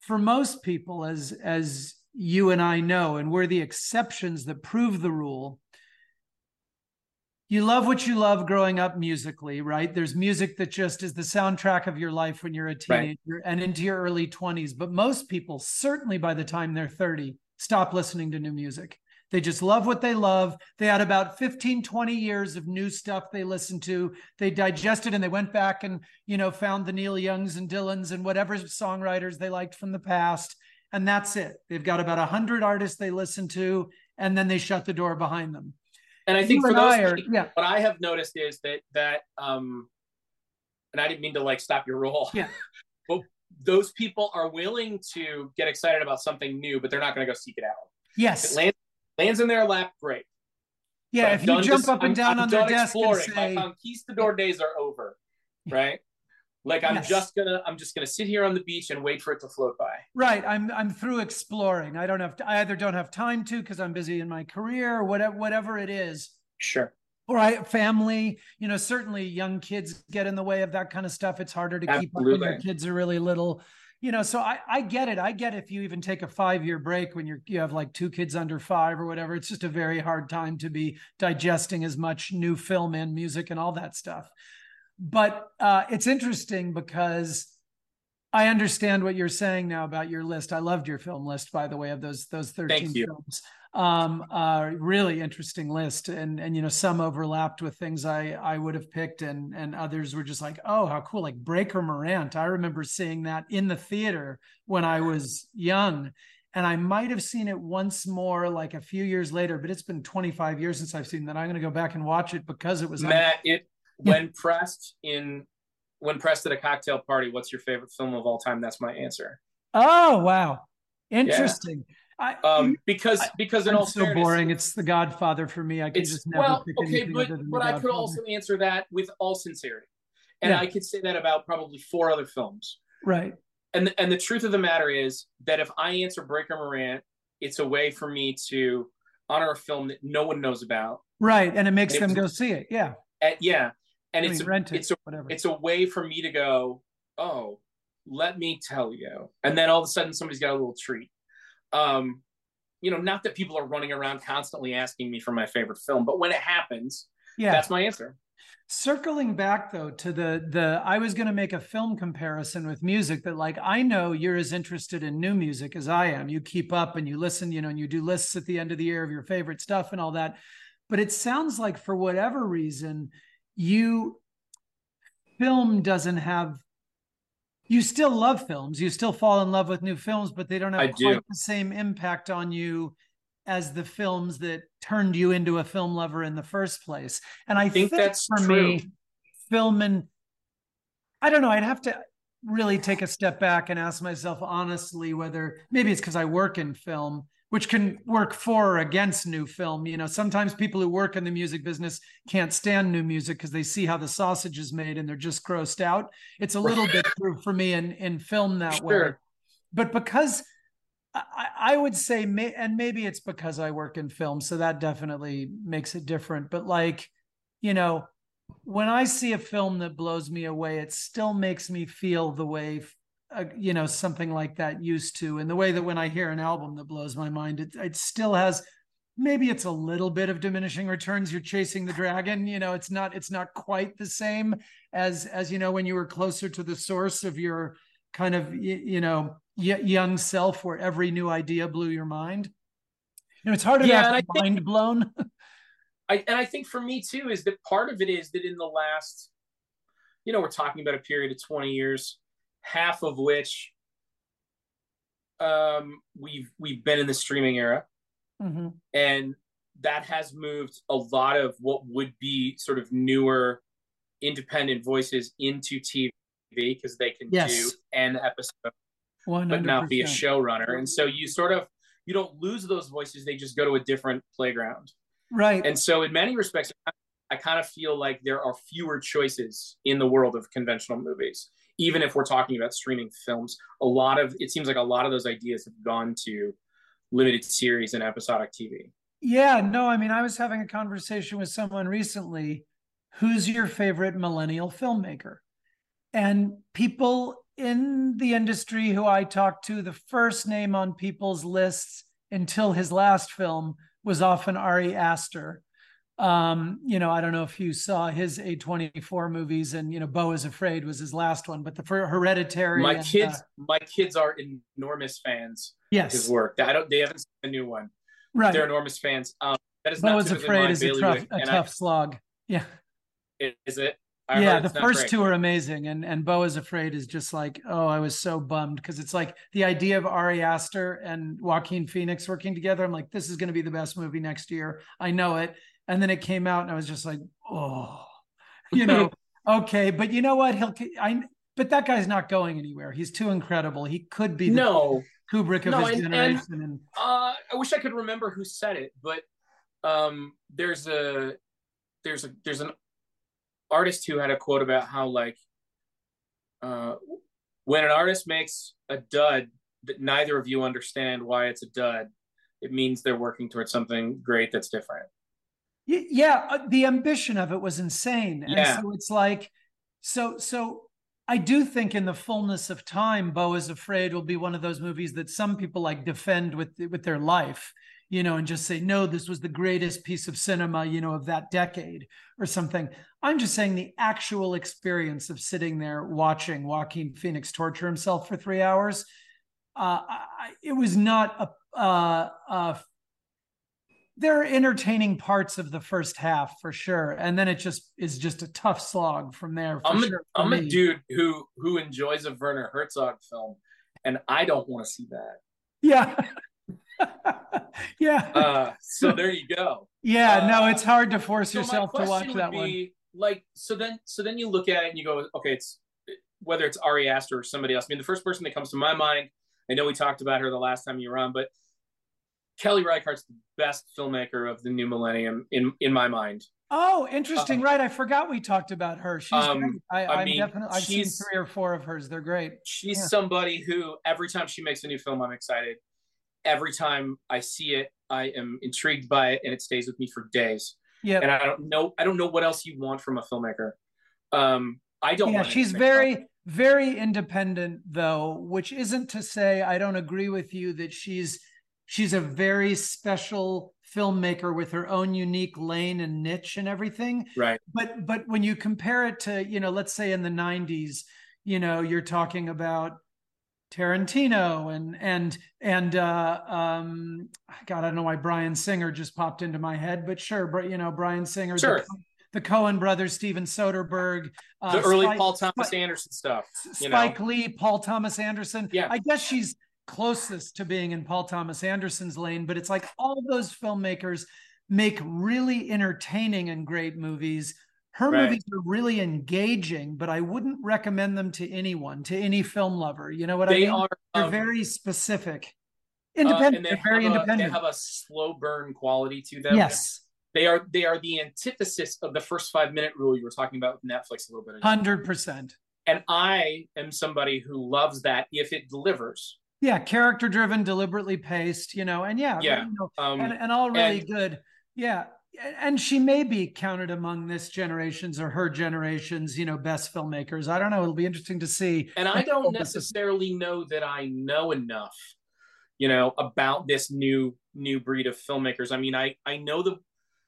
for most people, as, as you and I know, and we're the exceptions that prove the rule. You love what you love growing up musically, right? There's music that just is the soundtrack of your life when you're a teenager right. and into your early twenties. But most people, certainly by the time they're thirty, stop listening to new music. They just love what they love. They had about fifteen, twenty years of new stuff they listened to. They digested and they went back and, you know, found the Neil Youngs and Dylans and whatever songwriters they liked from the past. And that's it. They've got about one hundred artists they listen to, and then they shut the door behind them. And I think for those people, yeah. What I have noticed is that, that um, and I didn't mean to like stop your roll. Yeah. But those people are willing to get excited about something new, but they're not going to go seek it out. Yes. If it lands, lands in their lap, great. Yeah, but if I'm you jump to, up and down I'm, on I'm their desk and say... My conquistador days are over, right? Like I'm yes. just gonna, I'm just gonna sit here on the beach and wait for it to float by. Right, I'm, I'm through exploring. I don't have, to, I either don't have time to because I'm busy in my career, or whatever, whatever it is. Sure. Or I, family, you know, certainly young kids get in the way of that kind of stuff. It's harder to Absolutely. keep up when your kids are really little, you know. So I, I get it. I get if you even take a five-year break when you're, you have like two kids under five or whatever. It's just a very hard time to be digesting as much new film and music and all that stuff. But uh, it's interesting because I understand what you're saying now about your list. I loved your film list, by the way, of those those thirteen films. Um, uh, really interesting list, and and you know some overlapped with things I I would have picked, and and others were just like, oh, how cool! Like Breaker Morant. I remember seeing that in the theater when I was young, and I might have seen it once more, like a few years later. But it's been twenty-five years since I've seen that. I'm going to go back and watch it because it was Matt. It. When pressed in, when pressed at a cocktail party, what's your favorite film of all time? That's my answer. Oh wow, interesting. Yeah. I, um, because I, because in all so fairness, boring. It's The Godfather for me. I can just never well, pick okay, anything but other than but the Godfather. I could also answer that with all sincerity, and yeah. I could say that about probably four other films. Right. And the, and the truth of the matter is that if I answer Breaker Morant, it's a way for me to honor a film that no one knows about. Right, and it makes and them it was, go see it. Yeah. At, yeah. And I mean, it's, a, it, it's, a, it's a way for me to go, oh, let me tell you. And then all of a sudden somebody's got a little treat. Um, you know, not that people are running around constantly asking me for my favorite film, but when it happens, yeah. that's my answer. Circling back though to the, the I was going to make a film comparison with music that like, I know you're as interested in new music as I am. You keep up and you listen, you know, and you do lists at the end of the year of your favorite stuff and all that. But it sounds like for whatever reason, you film doesn't have you still love films, you still fall in love with new films, but they don't have I quite do. the same impact on you as the films that turned you into a film lover in the first place. And I, I think, think that's for true. me film and I don't know, I'd have to really take a step back and ask myself honestly whether maybe it's because I work in film, which can work for or against new film. You know, sometimes people who work in the music business can't stand new music because they see how the sausage is made and they're just grossed out. It's a little bit true for me in, in film that sure. way. But because I, I would say, may, and maybe it's because I work in film, so that definitely makes it different. But like, you know, when I see a film that blows me away, it still makes me feel the way Uh, you know, something like that used to, and the way that when I hear an album that blows my mind, it, it still has, maybe it's a little bit of diminishing returns. You're chasing the dragon, you know, it's not, it's not quite the same as, as, you know, when you were closer to the source of your kind of, you, you know, y young self where every new idea blew your mind. You know, it's hard to get mind blown. I, and I think for me too, is that part of it is that in the last, you know, we're talking about a period of twenty years, half of which um, we've we've been in the streaming era. Mm-hmm. And that has moved a lot of what would be sort of newer independent voices into T V because they can yes. do an episode one hundred percent. But not be a showrunner. And so you sort of, you don't lose those voices. They just go to a different playground. Right. And so in many respects, I kind of feel like there are fewer choices in the world of conventional movies. Even if we're talking about streaming films, a lot of, it seems like a lot of those ideas have gone to limited series and episodic T V. Yeah, no, I mean, I was having a conversation with someone recently, who's your favorite millennial filmmaker? And people in the industry who I talked to, the first name on people's lists until his last film was often Ari Aster. Um, you know, I don't know if you saw his A twenty-four movies, and you know, Beau Is Afraid was his last one, but the for Hereditary. My and, kids, uh, my kids are enormous fans yes. of his work. I don't, they haven't seen a new one. Right. They're enormous fans. Um, that is Beau Is Afraid is a tough, a tough I, slog. Yeah. Is it? I yeah, the first great. two are amazing. And, and Beau Is Afraid is just like, oh, I was so bummed. Because it's like the idea of Ari Aster and Joaquin Phoenix working together. I'm like, this is going to be the best movie next year. I know it. And then it came out and I was just like, oh, you know, okay. But you know what? He'll, I, but that guy's not going anywhere. He's too incredible. He could be the no. Kubrick of no, his and, generation. And, and, uh, I wish I could remember who said it, but um, there's a, there's a, there's an, artist who had a quote about how like uh when an artist makes a dud that neither of you understand why it's a dud, it means they're working towards something great that's different. Yeah, the ambition of it was insane. Yeah. And so it's like so so I do think in the fullness of time, Beau Is Afraid will be one of those movies that some people like defend with with their life, you know, and just say, no, this was the greatest piece of cinema, you know, of that decade or something. I'm just saying the actual experience of sitting there watching Joaquin Phoenix torture himself for three hours. Uh, I, it was not, a, uh, uh, there are entertaining parts of the first half for sure. And then it just is just a tough slog from there. For I'm, sure a, I'm a dude who, who enjoys a Werner Herzog film, and I don't want to see that. Yeah. yeah uh so there you go. Yeah, uh, no, it's hard to force so yourself to watch that be, one like so then so then you look at it and you go, okay, it's whether it's Ari Aster or somebody else. I mean, the first person that comes to my mind, I know we talked about her the last time you were on, but Kelly Reichardt's the best filmmaker of the new millennium in in my mind. Oh, interesting. Um, right, I forgot we talked about her. She's um, great. I, I I'm mean, definitely, I've seen three or four of hers. They're great. She's yeah. somebody who every time she makes a new film, I'm excited. Every time I see it, I am intrigued by it, and it stays with me for days. Yeah, and I don't know, I don't know what else you want from a filmmaker. Um, I don't. Yeah, she's very, very independent, though, which isn't to say I don't agree with you that she's she's a very special filmmaker with her own unique lane and niche and everything. Right. But but when you compare it to, you know, let's say in the nineties, you know, you're talking about Tarantino and and and uh, um, God, I don't know why Bryan Singer just popped into my head, but sure, but you know, Bryan Singer, sure. the, the Coen brothers, Steven Soderbergh, uh, the early Spike, Paul Thomas Spike, Anderson stuff, you Spike know. Lee, Paul Thomas Anderson. Yeah, I guess she's closest to being in Paul Thomas Anderson's lane, but it's like all those filmmakers make really entertaining and great movies. Her right. movies are really engaging, but I wouldn't recommend them to anyone, to any film lover. You know what they I mean? Are, They're um, very specific. Independent, uh, they're very independent. A, they have a slow burn quality to them. Yes. They are They are the antithesis of the first five minute rule you were talking about with Netflix a little bit ago. one hundred percent. And I am somebody who loves that if it delivers. Yeah, character driven, deliberately paced, you know, and yeah. yeah. You know, um, and, and all really and, good. Yeah. And she may be counted among this generation's or her generation's, you know, best filmmakers. I don't know. It'll be interesting to see. And I don't necessarily know that I know enough, you know, about this new new breed of filmmakers. I mean, I, I know the,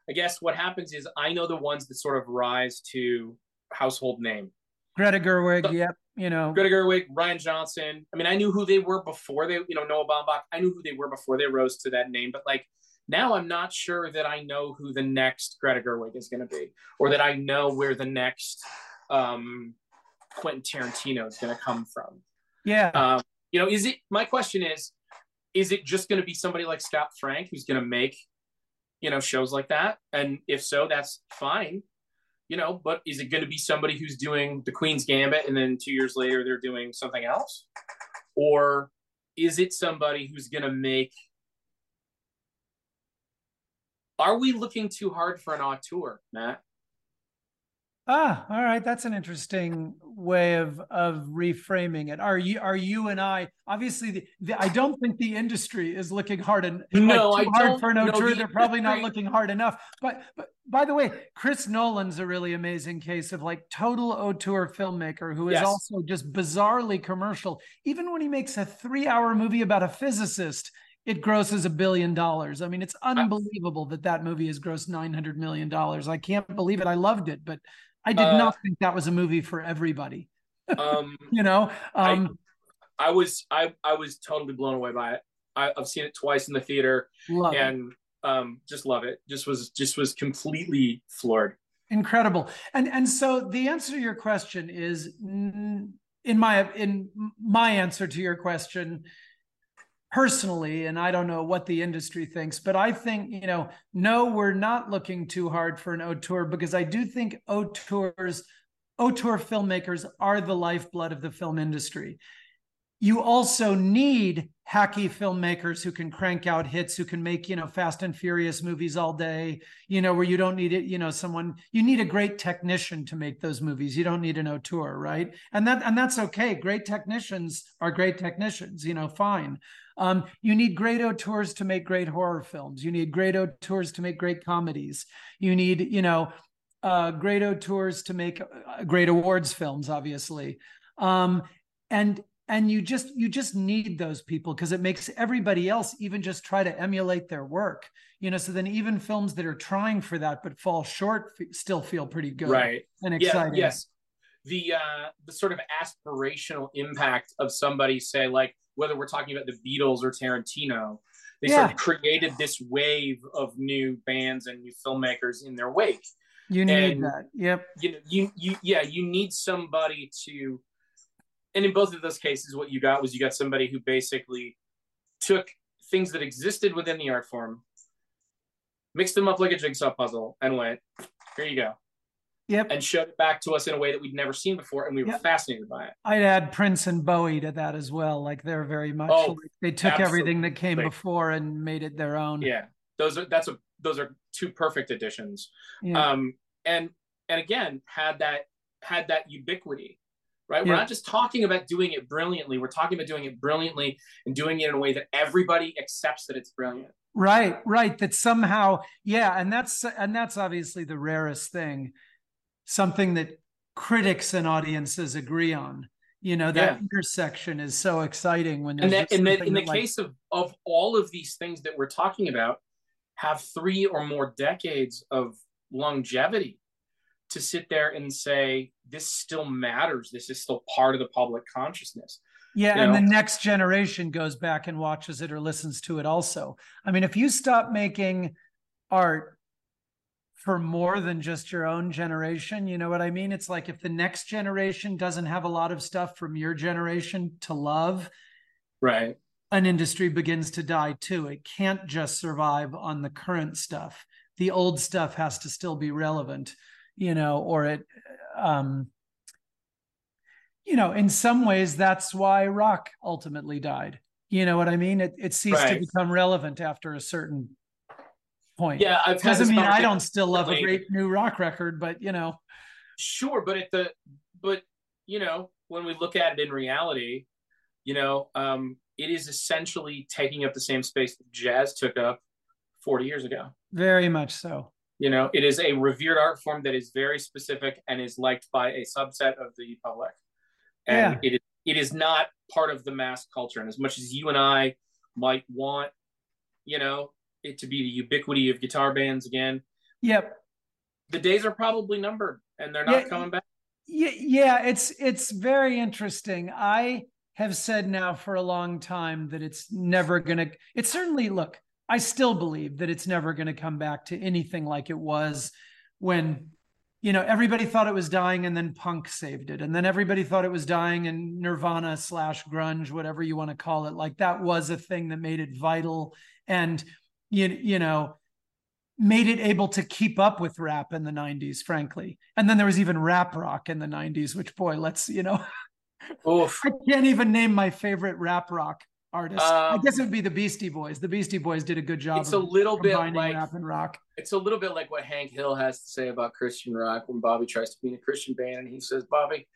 I guess what happens is I know the ones that sort of rise to household name. Greta Gerwig, so, yep, you know. Greta Gerwig, Rian Johnson. I mean, I knew who they were before they, you know, Noah Baumbach. I knew who they were before they rose to that name. But like, now I'm not sure that I know who the next Greta Gerwig is going to be, or that I know where the next um, Quentin Tarantino is going to come from. Yeah. Um, you know, is it, my question is, is it just going to be somebody like Scott Frank who's going to make, you know, shows like that? And if so, that's fine, you know, but is it going to be somebody who's doing The Queen's Gambit and then two years later they're doing something else? Or is it somebody who's going to make, are we looking too hard for an auteur, Matt? Ah, all right. That's an interesting way of of reframing it. Are you are you and I obviously? The, the, I don't think the industry is looking hard and no, like, too I hard don't, for an auteur. No, the They're probably not looking hard enough. But but by the way, Chris Nolan's a really amazing case of like total auteur filmmaker who is yes. also just bizarrely commercial. Even when he makes a three-hour movie about a physicist, it grosses a billion dollars. I mean, it's unbelievable that that movie has grossed nine hundred million dollars. I can't believe it. I loved it, but I did uh, not think that was a movie for everybody. Um, you know, um, I, I was, I, I was totally blown away by it. I, I've seen it twice in the theater love and um, just love it. Just was just was completely floored. Incredible. And and so the answer to your question is, in my in my answer to your question personally, and I don't know what the industry thinks, but I think, you know, no, we're not looking too hard for an auteur, because I do think auteurs, auteur filmmakers are the lifeblood of the film industry. You also need hacky filmmakers who can crank out hits, who can make, you know, Fast and Furious movies all day, you know, where you don't need it, you know, someone, you need a great technician to make those movies. You don't need an auteur, right? And that, and that's okay. Great technicians are great technicians, you know, fine. Um, you need great auteurs to make great horror films. You need great auteurs to make great comedies. You need, you know, uh, great auteurs to make great awards films, obviously. Um, and, And you just you just need those people, because it makes everybody else even just try to emulate their work, you know. So then even films that are trying for that but fall short f still feel pretty good, right? And exciting. Yeah, yes, the uh, the sort of aspirational impact of somebody, say, like whether we're talking about the Beatles or Tarantino, they yeah. sort of created this wave of new bands and new filmmakers in their wake. You need and, that. Yep. You know, you you yeah, you need somebody to. And in both of those cases, what you got was you got somebody who basically took things that existed within the art form, mixed them up like a jigsaw puzzle, and went, here you go. Yep. And showed it back to us in a way that we'd never seen before, and we yep. were fascinated by it. I'd add Prince and Bowie to that as well. Like, they're very much, oh, like they took absolutely. everything that came before and made it their own. Yeah, those are, that's a, those are two perfect additions. Yeah. Um, and, and again, had that, had that ubiquity. Right, yeah. We're not just talking about doing it brilliantly. We're talking about doing it brilliantly and doing it in a way that everybody accepts that it's brilliant. Right, right. That somehow, yeah, and that's and that's obviously the rarest thing. Something that critics and audiences agree on. You know, that yeah. intersection is so exciting when. And that, and that, in the that, like, case of of all of these things that we're talking about, have three or more decades of longevity to sit there and say, this still matters. This is still part of the public consciousness. Yeah, you and know? The next generation goes back and watches it or listens to it also. I mean, if you stop making art for more than just your own generation, you know what I mean? It's like, if the next generation doesn't have a lot of stuff from your generation to love, right, an industry begins to die too. It can't just survive on the current stuff. The old stuff has to still be relevant. You know, or it, um, you know, in some ways, that's why rock ultimately died. You know what I mean? It, it ceased right. to become relevant after a certain point. Yeah, I've doesn't mean I don't still love a great new rock record, but you know, sure. But at the, but you know, when we look at it in reality, you know, um, it is essentially taking up the same space that jazz took up forty years ago. Very much so. You know, it is a revered art form that is very specific and is liked by a subset of the public. And yeah. it, is, it is not part of the mass culture. And as much as you and I might want, you know, it to be the ubiquity of guitar bands again. Yep. The days are probably numbered and they're not yeah, coming back. Yeah, yeah, it's it's very interesting. I have said now for a long time that it's never going to, it's certainly, look, I still believe that it's never going to come back to anything like it was when, you know, everybody thought it was dying and then punk saved it. And then everybody thought it was dying and Nirvana slash grunge, whatever you want to call it. Like, that was a thing that made it vital and, you, you know, made it able to keep up with rap in the nineties, frankly. And then there was even rap rock in the nineties, which, boy, let's, you know, oof. I can't even name my favorite rap rock artist. Um, I guess it would be the Beastie Boys. The Beastie Boys did a good job. It's a little bit like rap and rock. It's a little bit like what Hank Hill has to say about Christian rock when Bobby tries to be in a Christian band, and he says, "Bobby,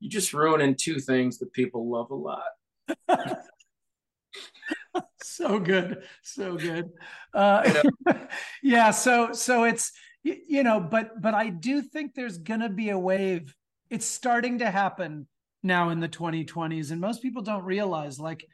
you're just ruining two things that people love a lot." So good, so good. Uh, yeah. So so it's you, you know, but but I do think there's gonna be a wave. It's starting to happen now in the twenty twenties, and most people don't realize, like,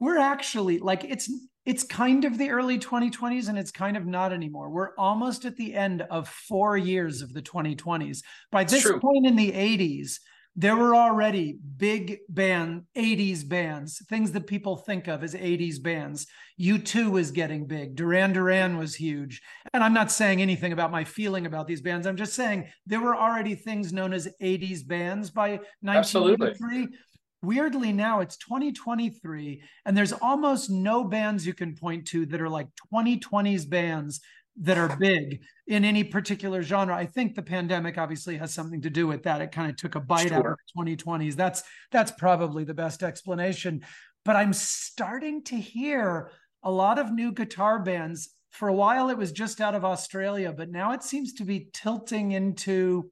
we're actually, like, it's it's kind of the early twenty twenties and it's kind of not anymore. We're almost at the end of four years of the twenty twenties. By this point in the eighties, there were already big band, eighties bands, things that people think of as eighties bands. U two was getting big. Duran Duran was huge. And I'm not saying anything about my feeling about these bands. I'm just saying there were already things known as eighties bands by nineteen eighty-three. Absolutely. Weirdly, now it's twenty twenty-three, and there's almost no bands you can point to that are like twenty twenties bands that are big in any particular genre. I think the pandemic obviously has something to do with that. It kind of took a bite sure. out of the twenty twenties. That's, that's probably the best explanation. But I'm starting to hear a lot of new guitar bands. For a while, it was just out of Australia, but now it seems to be tilting into...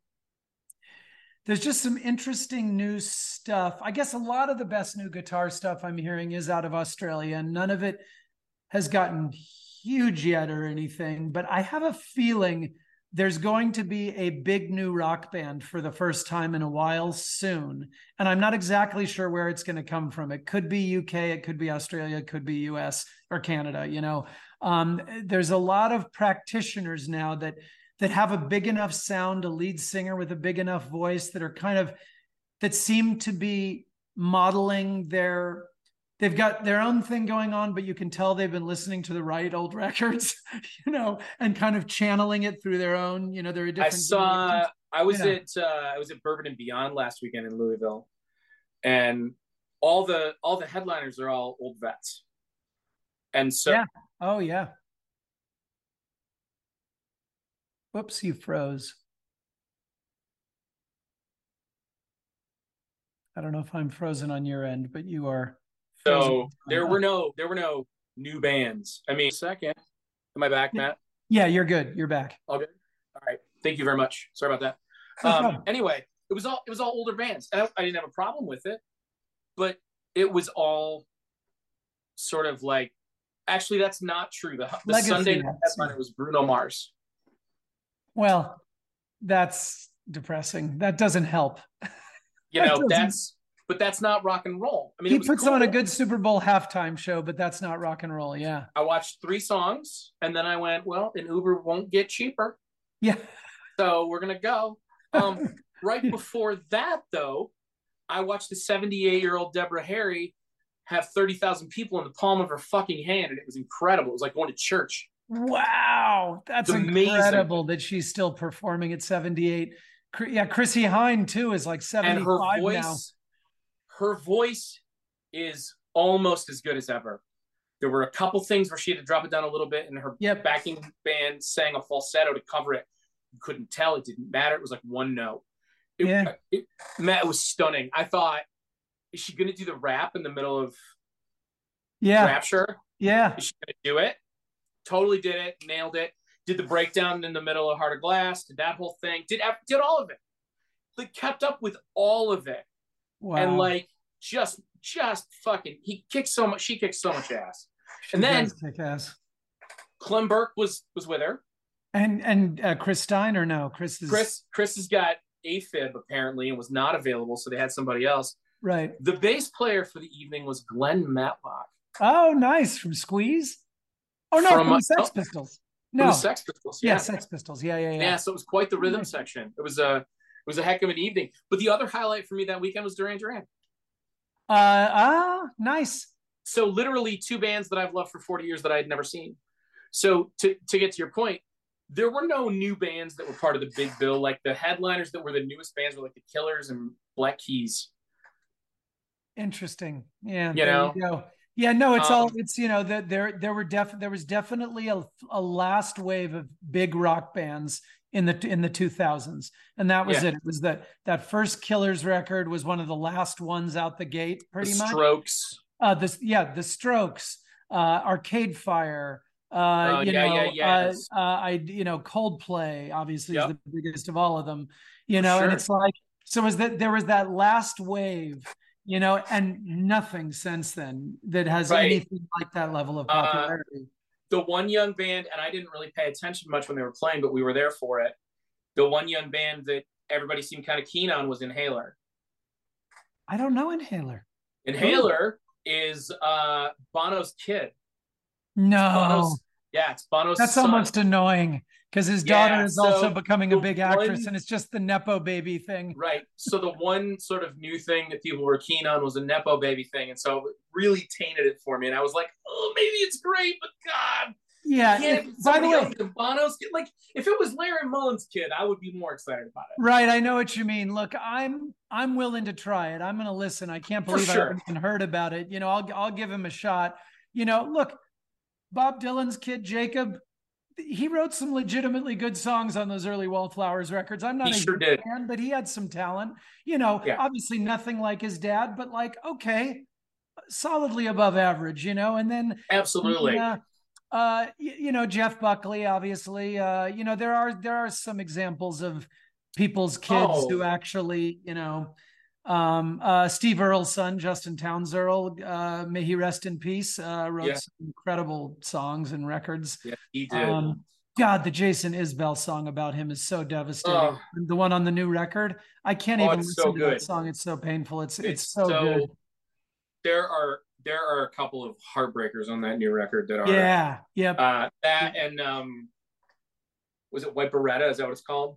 There's just some interesting new stuff. I guess a lot of the best new guitar stuff I'm hearing is out of Australia, and none of it has gotten huge yet or anything, but I have a feeling there's going to be a big new rock band for the first time in a while soon. And I'm not exactly sure where it's going to come from. It could be U K, it could be Australia, it could be U S or Canada, you know. Um, there's a lot of practitioners now that that have a big enough sound, a lead singer with a big enough voice that are kind of, that seem to be modeling their, they've got their own thing going on, but you can tell they've been listening to the right old records, you know, and kind of channeling it through their own, you know, they're a different. I saw, I was yeah. at, uh, I was at Bourbon and Beyond last weekend in Louisville, and all the, all the headliners are all old vets. And so. Yeah. Oh yeah. Whoops, you froze. I don't know if I'm frozen on your end, but you are. So there were no there were no new bands. I mean, second. Am I back, Matt? Yeah, you're good. You're back. All good. All right. Thank you very much. Sorry about that. Um, anyway, it was all it was all older bands. I, I didn't have a problem with it, but it was all sort of like. Actually, that's not true. The, the Sunday headliner was Bruno Mars. Well, that's depressing. That doesn't help. You know, that that's, but that's not rock and roll. I mean, he it was puts cool. on a good Super Bowl halftime show, but that's not rock and roll. Yeah. I watched three songs and then I went, well, an Uber won't get cheaper. Yeah. So we're going to go. Um, right before that, though, I watched the seventy-eight year old Deborah Harry have thirty thousand people in the palm of her fucking hand. And it was incredible. It was like going to church. Wow, that's incredible that she's still performing at seventy-eight. Yeah, Chrissie Hynde too is like seventy-five now. And her voice, her voice is almost as good as ever. There were a couple things where she had to drop it down a little bit, and her yep. backing band sang a falsetto to cover it. You couldn't tell; it didn't matter. It was like one note. It, yeah, it, Matt, it was stunning. I thought, is she going to do the rap in the middle of yeah Rapture? Yeah, is she going to do it? Totally did it, nailed it. Did the breakdown in the middle of Heart of Glass. Did that whole thing. Did did all of it. Like kept up with all of it, wow. and like just just fucking. He kicked so much. She kicked so much ass. She and then kick ass. Clem Burke was was with her, and and uh, Chris Stein or no Chris is... Chris Chris has got AFib apparently and was not available, so they had somebody else. Right. The bass player for the evening was Glenn Matlock. Oh, nice from Squeeze. Oh, no, from, from the Sex Pistols. No. From the Sex Pistols, yeah. yeah. Sex Pistols, yeah, yeah, yeah. Yeah, so it was quite the rhythm section. It was a it was a heck of an evening. But the other highlight for me that weekend was Duran Duran. Uh, ah, nice. So literally two bands that I've loved for forty years that I had never seen. So to, to get to your point, there were no new bands that were part of the big bill. Like the headliners that were the newest bands were like the Killers and Black Keys. Interesting, yeah, you know? You go. Yeah, no, it's um, all, it's, you know, that there, there were def, there was definitely a, a last wave of big rock bands in the, in the two thousands. And that was yeah. it. It was that, that first Killers record was one of the last ones out the gate, pretty the much. Strokes. Uh, this, yeah, the Strokes, uh, Arcade Fire, uh, oh, you yeah, know, yeah, yeah. Uh, uh, I, you know, Coldplay obviously yep. is the biggest of all of them, you know, sure. and it's like, so was that, there was that last wave. You know, and nothing since then that has right. anything like that level of popularity. Uh, the one young band, and I didn't really pay attention much when they were playing, but we were there for it. The one young band that everybody seemed kind of keen on was Inhaler. I don't know Inhaler. Inhaler Ooh. is uh, Bono's kid. No. It's Bono's, yeah, it's Bono's That's son. Almost annoying. because his yeah, daughter is so also becoming a big one, actress, and it's just the Nepo baby thing. Right. So the one sort of new thing that people were keen on was a Nepo baby thing. And so it really tainted it for me. And I was like, oh, maybe it's great, but God. Yeah. If, by the way, Bono's kid, like if it was Larry Mullen's kid, I would be more excited about it. Right. I know what you mean. Look, I'm I'm willing to try it. I'm going to listen. I can't believe sure. I haven't even heard about it. You know, I'll I'll give him a shot. You know, look, Bob Dylan's kid, Jacob, he wrote some legitimately good songs on those early Wallflowers records. I'm not he a sure did. fan, but he had some talent. You know, yeah. obviously nothing like his dad, but like, okay, solidly above average, you know, and then absolutely. And, uh, Uh, you, you know, Jeff Buckley, obviously, uh, you know, there are, there are some examples of people's kids oh. who actually, you know, um, uh, Steve Earle's son, Justin Townes Earle, uh, may he rest in peace, uh, wrote yeah. some incredible songs and records. Yeah, he did. Um, God, the Jason Isbell song about him is so devastating. Uh, the one on the new record. I can't oh, even listen so to good. that song. It's so painful. It's, it's, it's so, so good. There are, There are a couple of heartbreakers on that new record that are yeah, yep. Uh, that yep. and um, was it White Beretta? Is that what it's called?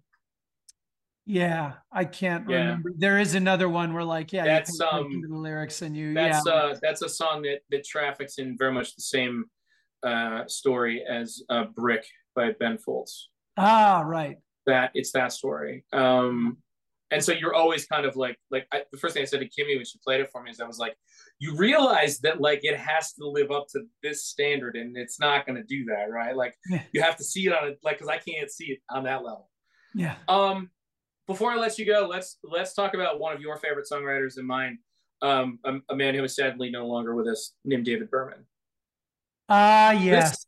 Yeah, I can't yeah. remember. There is another one where like yeah, that's you um the lyrics and you that's yeah. uh that's a song that that traffics in very much the same uh, story as uh, Brick by Ben Folds. Ah, right. That it's that story. Um, and so you're always kind of like like I, the first thing I said to Kimmy when she played it for me is I was like, you realize that like it has to live up to this standard and it's not going to do that, right? Like yeah. you have to see it on it, like, because I can't see it on that level. Yeah. Um, before I let you go, let's let's talk about one of your favorite songwriters and mine, um, a, a man who is sadly no longer with us, named David Berman. Ah, uh, yes. This,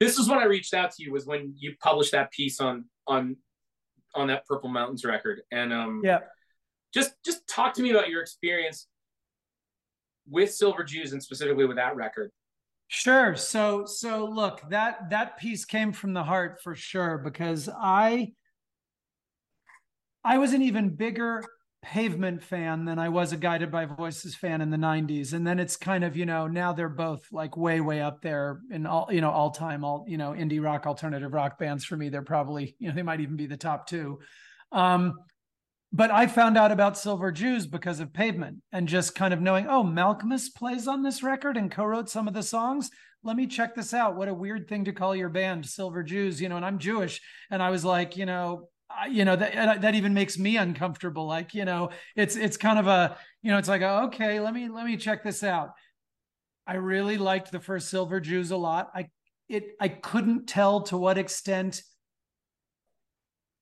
this is when I reached out to you, was when you published that piece on on on that Purple Mountains record, and um, yeah, just just talk to me about your experience with Silver Jews and specifically with that record. Sure. So, so look, that, that piece came from the heart for sure, because I, I was an even bigger Pavement fan than I was a Guided by Voices fan in the nineties. And then it's kind of, you know, now they're both like way, way up there in all, you know, all time, all, you know, indie rock, alternative rock bands for me. They're probably, you know, they might even be the top two. Um, But I found out about Silver Jews because of Pavement and just kind of knowing, oh, Malkmus plays on this record and co-wrote some of the songs. Let me check this out. What a weird thing to call your band, Silver Jews, you know, and I'm Jewish. And I was like, you know, I, you know, that, that even makes me uncomfortable. Like, you know, it's, it's kind of a, you know, it's like, oh, okay, let me, let me check this out. I really liked the first Silver Jews a lot. I, it, I couldn't tell to what extent.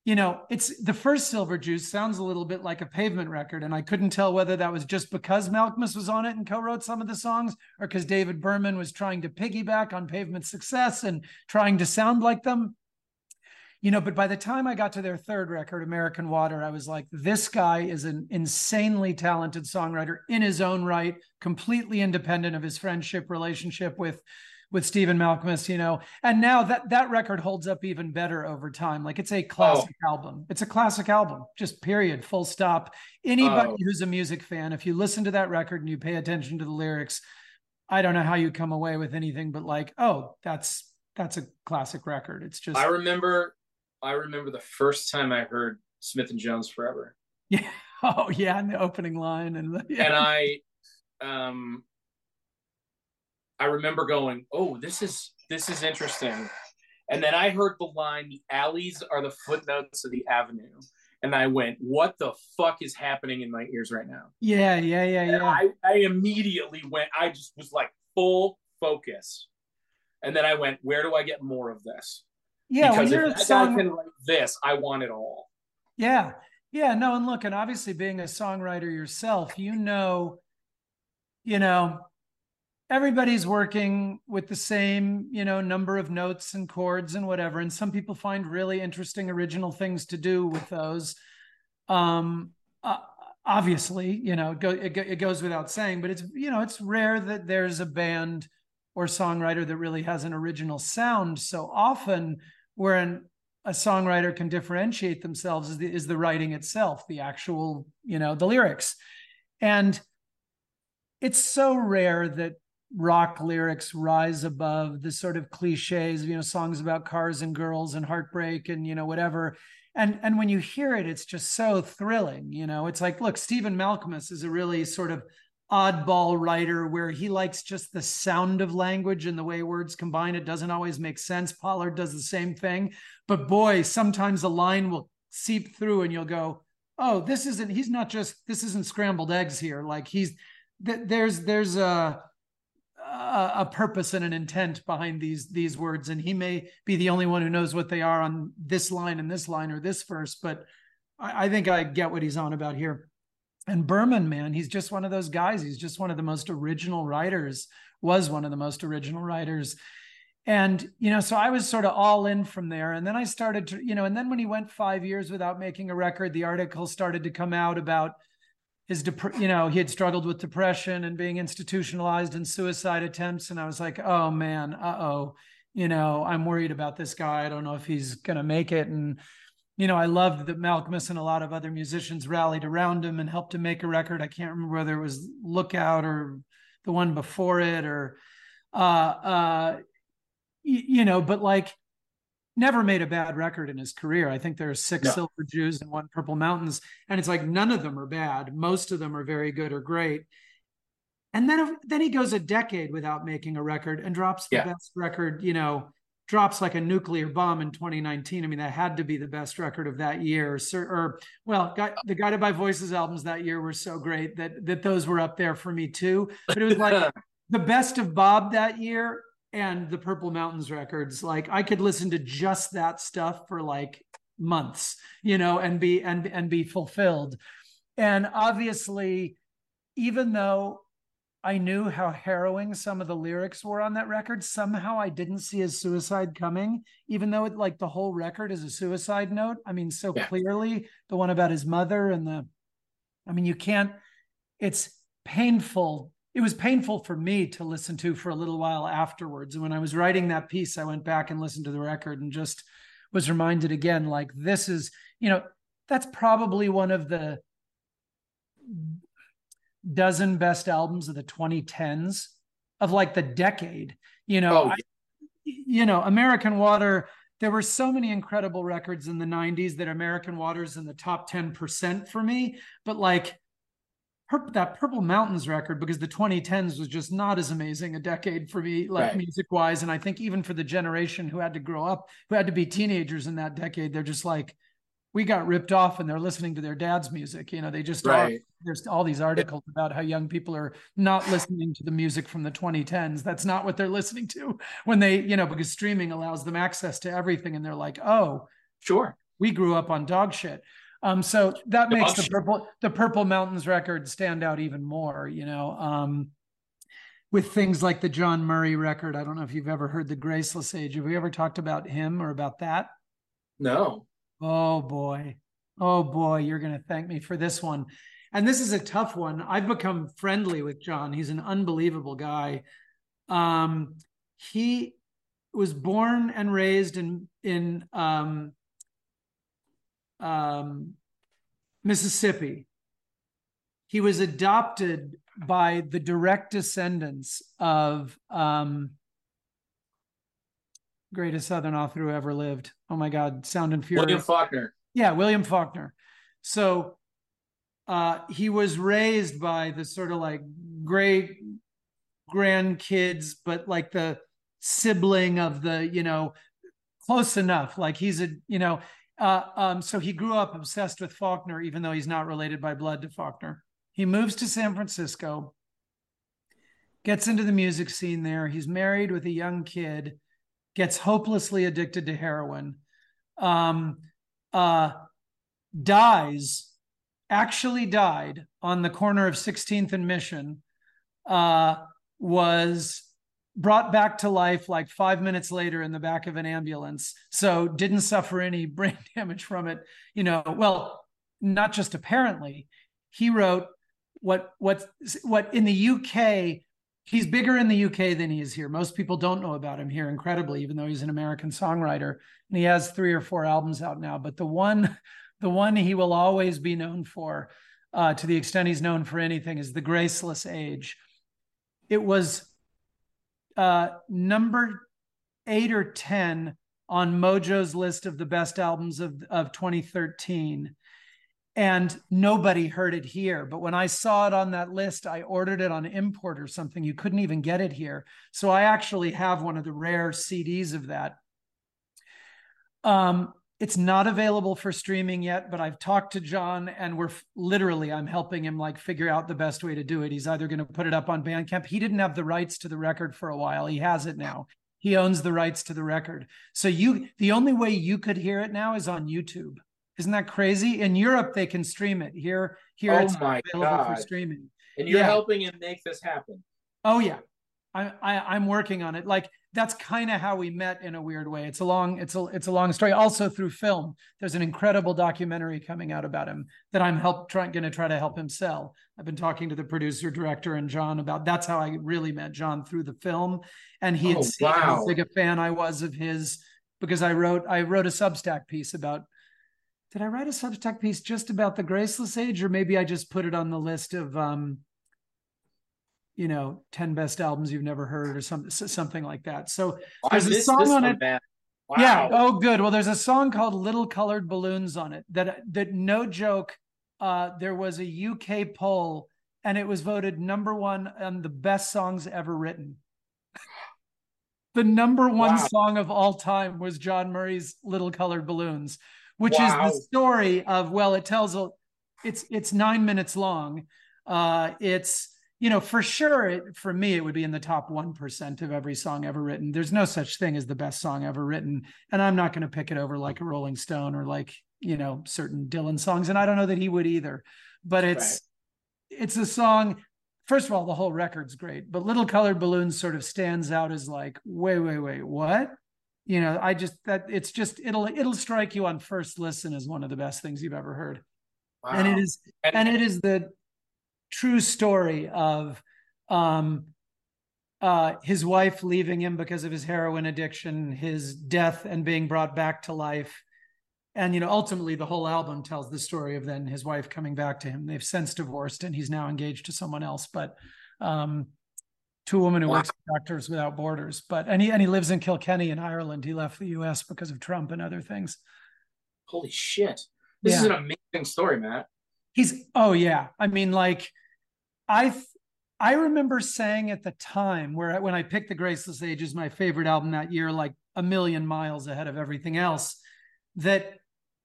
You know, it's the first Silver Jews sounds a little bit like a Pavement record, and I couldn't tell whether that was just because Malkmus was on it and co-wrote some of the songs, or because David Berman was trying to piggyback on Pavement's success and trying to sound like them. You know, but by the time I got to their third record, American Water, I was like, this guy is an insanely talented songwriter in his own right, completely independent of his friendship relationship with with Stephen Malkmus, you know, and now that that record holds up even better over time. Like it's a classic oh. album. It's a classic album, just period, full stop. Anybody oh. who's a music fan, if you listen to that record and you pay attention to the lyrics, I don't know how you come away with anything but like, oh, that's, that's a classic record. It's just, I remember, I remember the first time I heard Smith and Jones Forever. Yeah. Oh yeah. And the opening line. And, the, yeah. and I, um, I remember going, oh, this is this is interesting. And then I heard the line, the alleys are the footnotes of the avenue. And I went, what the fuck is happening in my ears right now? Yeah, yeah, yeah, and yeah. I, I immediately went, I just was like full focus. And then I went, where do I get more of this? Yeah, because when if song- I can write this, I want it all. Yeah, yeah, no, and look, and obviously being a songwriter yourself, you know, you know, everybody's working with the same, you know, number of notes and chords and whatever. And some people find really interesting, original things to do with those. Um, uh, obviously, you know, it, go, it, it goes without saying, but it's, you know, it's rare that there's a band or songwriter that really has an original sound. So often where an, a songwriter can differentiate themselves is the, is the writing itself, the actual, you know, the lyrics. And it's so rare that rock lyrics rise above the sort of cliches, you know, songs about cars and girls and heartbreak and, you know, whatever. And, and when you hear it, it's just so thrilling. You know, it's like, look, Stephen Malkmus is a really sort of oddball writer where he likes just the sound of language and the way words combine. It doesn't always make sense. Pollard does the same thing, but boy, sometimes a line will seep through and you'll go, oh, this isn't, he's not just, this isn't scrambled eggs here. Like he's, th- there's, there's a, a, a purpose and an intent behind these, these words. And he may be the only one who knows what they are on this line and this line or this verse, but I, I think I get what he's on about here. And Berman, man, he's just one of those guys. He's just one of the most original writers, was one of the most original writers. And, you know, so I was sort of all in from there. And then I started to, you know, and then when he went five years without making a record, the article started to come out about his, dep- you know, he had struggled with depression and being institutionalized and suicide attempts. And I was like, oh man, uh-oh, you know, I'm worried about this guy. I don't know if he's going to make it. And, you know, I loved that Malkmus and a lot of other musicians rallied around him and helped him make a record. I can't remember whether it was Lookout or the one before it or, uh, uh, you, you know, but like never made a bad record in his career. I think there are six yeah. Silver Jews and one Purple Mountains. And it's like, none of them are bad. Most of them are very good or great. And then, then he goes a decade without making a record and drops the yeah. best record, you know, drops like a nuclear bomb in twenty nineteen. I mean, that had to be the best record of that year. So, or well, got, the Guided by Voices albums that year were so great that that those were up there for me too. But it was like the best of Bob that year and the Purple Mountains records. Like I could listen to just that stuff for like months, you know, and be and and be fulfilled. And obviously, even though I knew how harrowing some of the lyrics were on that record, somehow I didn't see his suicide coming, even though it, like the whole record is a suicide note. I mean, so yeah. clearly the one about his mother and the, I mean, you can't, it's painful. It was painful for me to listen to for a little while afterwards. And when I was writing that piece, I went back and listened to the record and just was reminded again, like this is, you know, that's probably one of the dozen best albums of the twenty tens of like the decade, you know, oh. I, you know, American Water, there were so many incredible records in the nineties that American Water's in the top ten percent for me, but like her, that Purple Mountains record, because the twenty tens was just not as amazing a decade for me, like right. music wise. And I think even for the generation who had to grow up, who had to be teenagers in that decade, they're just like, we got ripped off and they're listening to their dad's music. You know, they just, right. are, there's all these articles about how young people are not listening to the music from the twenty tens. That's not what they're listening to when they, you know, because streaming allows them access to everything. And they're like, oh, sure. We grew up on dog shit. Um, so that makes dog the shit. purple, the Purple Mountains record stand out even more, you know, um, with things like the John Murray record. I don't know if you've ever heard The Graceless Age. Have we ever talked about him or about that? No. Oh boy. Oh boy. You're going to thank me for this one. And this is a tough one. I've become friendly with John. He's an unbelievable guy. Um, he was born and raised in, in, um, um, Mississippi. He was adopted by the direct descendants of, um, greatest Southern author who ever lived. Oh my God, Sound and Fury. William Faulkner. Yeah, William Faulkner. So uh, he was raised by the sort of like great grandkids, but like the sibling of the, you know, close enough. Like he's a, you know, uh, um, so he grew up obsessed with Faulkner, even though he's not related by blood to Faulkner. He moves to San Francisco, gets into the music scene there. He's married with a young kid. Gets hopelessly addicted to heroin, um, uh, dies, actually died on the corner of sixteenth and Mission, uh, was brought back to life like five minutes later in the back of an ambulance. So didn't suffer any brain damage from it. You know, well, not just apparently. He wrote what what what in the U K. He's bigger in the U K than he is here. Most people don't know about him here, incredibly, even though he's an American songwriter. And he has three or four albums out now. But the one the one he will always be known for, uh, to the extent he's known for anything, is The Graceless Age. It was uh, number eight or ten on Mojo's list of the best albums of, of twenty thirteen. And nobody heard it here. But when I saw it on that list, I ordered it on import or something. You couldn't even get it here. So I actually have one of the rare C Ds of that. Um, it's not available for streaming yet, but I've talked to John and we're f- literally, I'm helping him like figure out the best way to do it. He's either going to put it up on Bandcamp. He didn't have the rights to the record for a while. He has it now. He owns the rights to the record. So you, the only way you could hear it now is on YouTube. Isn't that crazy? In Europe, they can stream it. Here, here oh it's available God. for streaming. And you're yeah. helping him make this happen. Oh, yeah. I, I, I'm working on it. Like, that's kind of how we met in a weird way. It's a long, it's a, it's a long story. Also through film, there's an incredible documentary coming out about him that I'm help trying, going to try to help him sell. I've been talking to the producer, director, and John about. That's how I really met John, through the film, and he oh, had seen wow. how big a fan I was of his, because I wrote, I wrote a Substack piece about. Did I write a Substack piece just about The Graceless Age, or maybe I just put it on the list of, um, you know, ten best albums you've never heard or something, something like that. So oh, there's a song on it. Wow. Yeah. Oh, good. Well, there's a song called Little Colored Balloons on it that, that no joke, uh, there was a U K poll and it was voted number one on the best songs ever written. The number one wow. song of all time was John Murray's Little Colored Balloons. Which wow. is the story of, well, it tells, a, it's it's nine minutes long. Uh, it's, you know, for sure, it, for me, it would be in the top one percent of every song ever written. There's no such thing as the best song ever written. And I'm not going to pick it over like a Rolling Stone or like, you know, certain Dylan songs. And I don't know that he would either. But it's right. it's a song, first of all, the whole record's great. But Little Colored Balloons sort of stands out as like, wait, wait, wait, what? You know, I just, that it's just, it'll, it'll strike you on first listen as one of the best things you've ever heard. Wow. And it is, and it is the true story of um, uh, his wife leaving him because of his heroin addiction, his death and being brought back to life. And, you know, ultimately the whole album tells the story of then his wife coming back to him. They've since divorced and he's now engaged to someone else, but um to a woman who wow. works for Doctors Without Borders. But and he, and he lives in Kilkenny in Ireland. He left the U S because of Trump and other things. Holy shit. This yeah. is an amazing story, Matt. He's, oh yeah. I mean, like, I I remember saying at the time where when I picked The Graceless Age as my favorite album that year, like a million miles ahead of everything else, that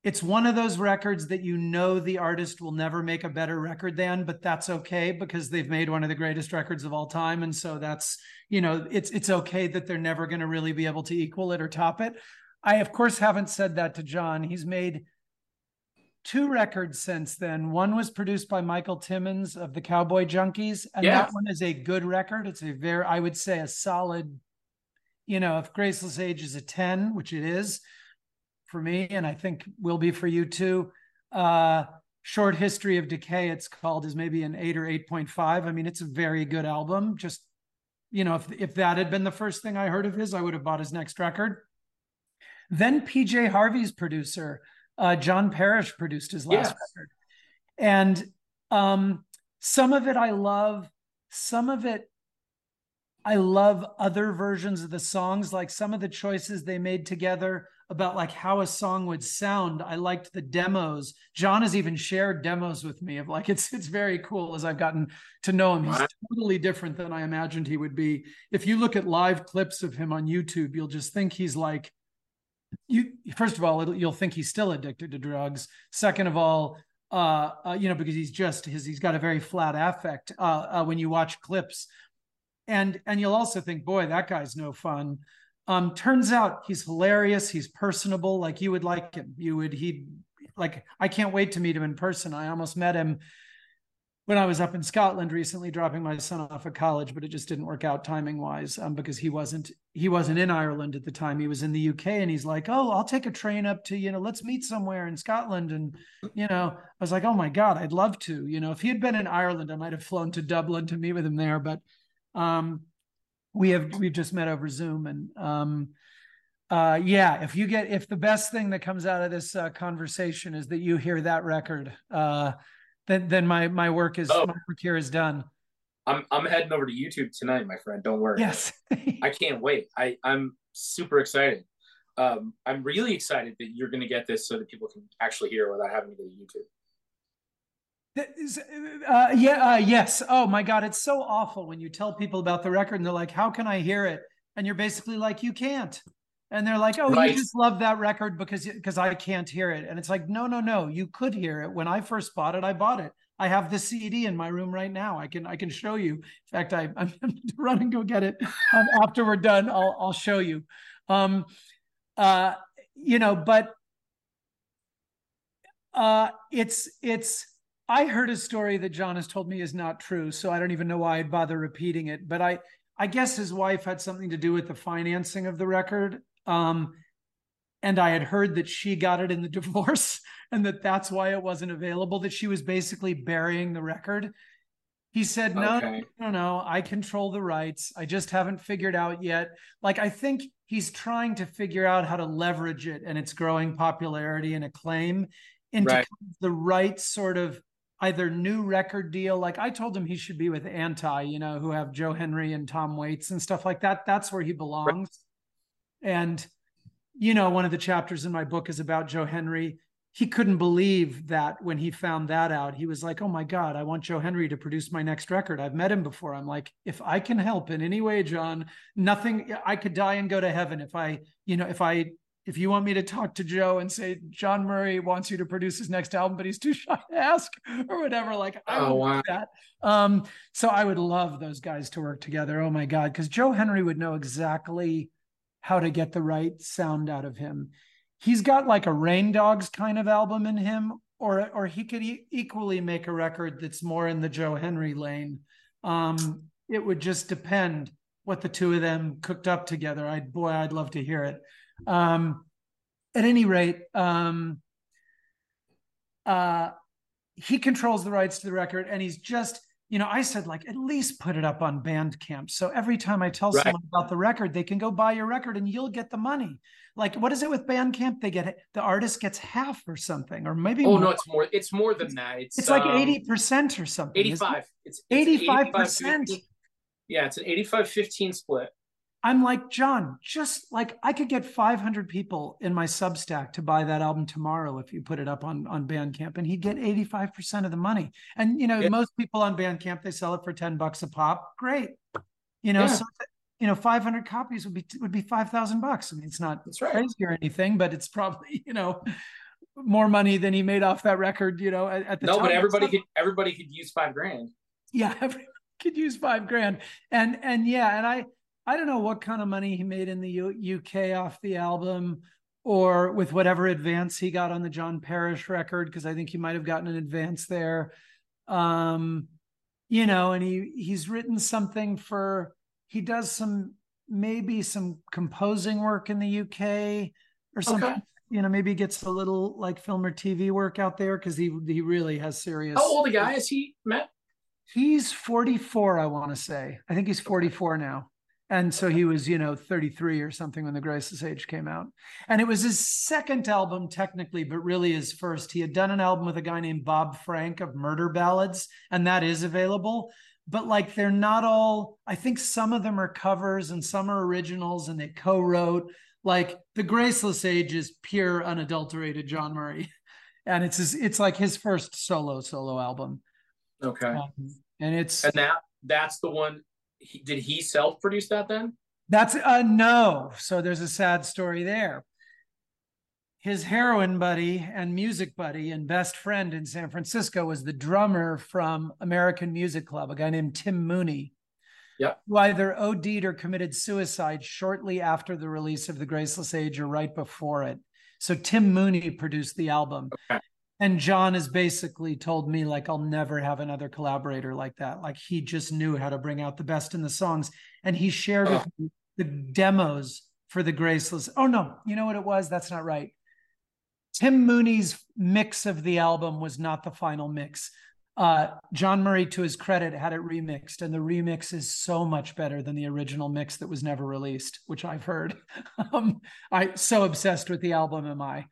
it's one of those records that you know the artist will never make a better record than, but that's okay because they've made one of the greatest records of all time. And so that's, you know, it's it's okay that they're never going to really be able to equal it or top it. I, of course, haven't said that to John. He's made two records since then. One was produced by Michael Timmons of the Cowboy Junkies. And yeah. that one is a good record. It's a very, I would say a solid, you know, if Graceless Age is a ten, which it is, for me, and I think will be for you too. Uh, Short History of Decay, it's called, is maybe an eight or eight point five. I mean, it's a very good album. Just, you know, if, if that had been the first thing I heard of his, I would have bought his next record. Then P J Harvey's producer, uh, John Parrish, produced his last yes. record. And um, some of it I love, some of it I love other versions of the songs, like some of the choices they made together about like how a song would sound. I liked the demos. John has even shared demos with me of like, it's it's very cool as I've gotten to know him. He's totally different than I imagined he would be. If you look at live clips of him on YouTube, you'll just think he's like, you. First of all, it'll, you'll think he's still addicted to drugs. Second of all, uh, uh, you know, because he's just, his, he's got a very flat affect uh, uh, when you watch clips. And, and you'll also think, boy, that guy's no fun. Um, turns out he's hilarious. He's personable. Like you would like him. You would, he like, I can't wait to meet him in person. I almost met him when I was up in Scotland recently, dropping my son off at college, but it just didn't work out timing wise um, because he wasn't, he wasn't in Ireland at the time. He was in the U K and he's like, oh, I'll take a train up to, you know, let's meet somewhere in Scotland. And, you know, I was like, oh my God, I'd love to, you know, if he had been in Ireland, I might've flown to Dublin to meet with him there, but, um, We have, we've just met over Zoom and um, uh, yeah, if you get, if the best thing that comes out of this uh, conversation is that you hear that record, uh, then, then my, my work is, oh. my work here is done. I'm I'm heading over to YouTube tonight, my friend. Don't worry. Yes. I can't wait. I, I'm super excited. Um, I'm really excited that you're going to get this so that people can actually hear without having to go to YouTube. Uh, yeah. Uh, yes. Oh my God. It's so awful when you tell people about the record and they're like, how can I hear it? And you're basically like, you can't. And they're like, oh, right. You just love that record because, because I can't hear it. And it's like, no, no, no, you could hear it. When I first bought it, I bought it. I have the C D in my room right now. I can I can show you. In fact, I, I'm going to run and go get it. Um, after we're done, I'll, I'll show you. Um, uh, you know, but uh, it's, it's, I heard a story that John has told me is not true, so I don't even know why I'd bother repeating it. But I, I guess his wife had something to do with the financing of the record. Um, and I had heard that she got it in the divorce and that that's why it wasn't available, that she was basically burying the record. He said, no, okay. no, no, I control the rights. I just haven't figured out yet. Like, I think he's trying to figure out how to leverage it and its growing popularity and acclaim into right. the right sort of either new record deal. Like, I told him he should be with Anti, you know, who have Joe Henry and Tom Waits and stuff like that. That's where he belongs. Right. And, you know, one of the chapters in my book is about Joe Henry. He couldn't believe that when he found that out. He was like, oh my God, I want Joe Henry to produce my next record. I've met him before. I'm like, if I can help in any way, John, nothing, I could die and go to heaven. If I, you know, if I, if you want me to talk to Joe and say, John Murray wants you to produce his next album, but he's too shy to ask or whatever, like, I oh, would wow. do that. Um, so I would love those guys to work together. Oh my God. Because Joe Henry would know exactly how to get the right sound out of him. He's got like a Rain Dogs kind of album in him, or, or he could e- equally make a record that's more in the Joe Henry lane. Um, it would just depend what the two of them cooked up together. I'd, boy, I'd love to hear it. Um, at any rate, um, uh, he controls the rights to the record, and he's just, you know, I said, like, at least put it up on Bandcamp. So every time I tell right. someone about the record, they can go buy your record and you'll get the money. Like, what is it with Bandcamp? They get, the artist gets half or something, or maybe. Oh, more. No, it's more, it's more than that. It's, it's um, like eighty percent or something. eighty-five. It's, it's eighty-five percent. eighty-five, yeah. It's an eighty-five fifteen split. I'm like, John, just like, I could get five hundred people in my Substack to buy that album tomorrow if you put it up on, on Bandcamp, and he'd get eighty-five percent of the money. And, you know, yeah. most people on Bandcamp, they sell it for ten bucks a pop. Great. You know, yeah. so, you know, five hundred copies would be, would be five thousand bucks. I mean, it's not That's right. crazy or anything, but it's probably, you know, more money than he made off that record, you know, at, at the no, time. No, but everybody could, everybody could use five grand. Yeah. Everybody could use five grand. And, and yeah. And I, I don't know what kind of money he made in the U- UK off the album, or with whatever advance he got on the John Parrish record, because I think he might have gotten an advance there. Um, you know, and he he's written something for, he does some, maybe some composing work in the U K or something. Okay. You know, maybe gets a little like film or T V work out there, because he he really has serious. How old a guy is he, Matt? He's forty-four, I want to say. I think he's forty-four now. And so he was, you know, thirty-three or something when The Graceless Age came out. And it was his second album, technically, but really his first. He had done an album with a guy named Bob Frank of Murder Ballads, and that is available. But like, they're not all, I think some of them are covers and some are originals, and they co-wrote. Like, The Graceless Age is pure, unadulterated John Murray. And it's his, it's like his first solo, solo album. Okay. Um, and it's. And that that's the one. He, did he self-produce that then? That's uh no. So there's a sad story there. His heroin buddy and music buddy and best friend in San Francisco was the drummer from American Music Club, a guy named Tim Mooney, yep. who either OD'd or committed suicide shortly after the release of The Graceless Age or right before it. So Tim Mooney produced the album. Okay. And John has basically told me, like, I'll never have another collaborator like that. Like, he just knew how to bring out the best in the songs. And he shared oh. with me the demos for The Graceless. Oh, no, you know what it was? That's not right. Tim Mooney's mix of the album was not the final mix. Uh, John Murray, to his credit, had it remixed. And the remix is so much better than the original mix that was never released, which I've heard. um, I so obsessed with the album am I.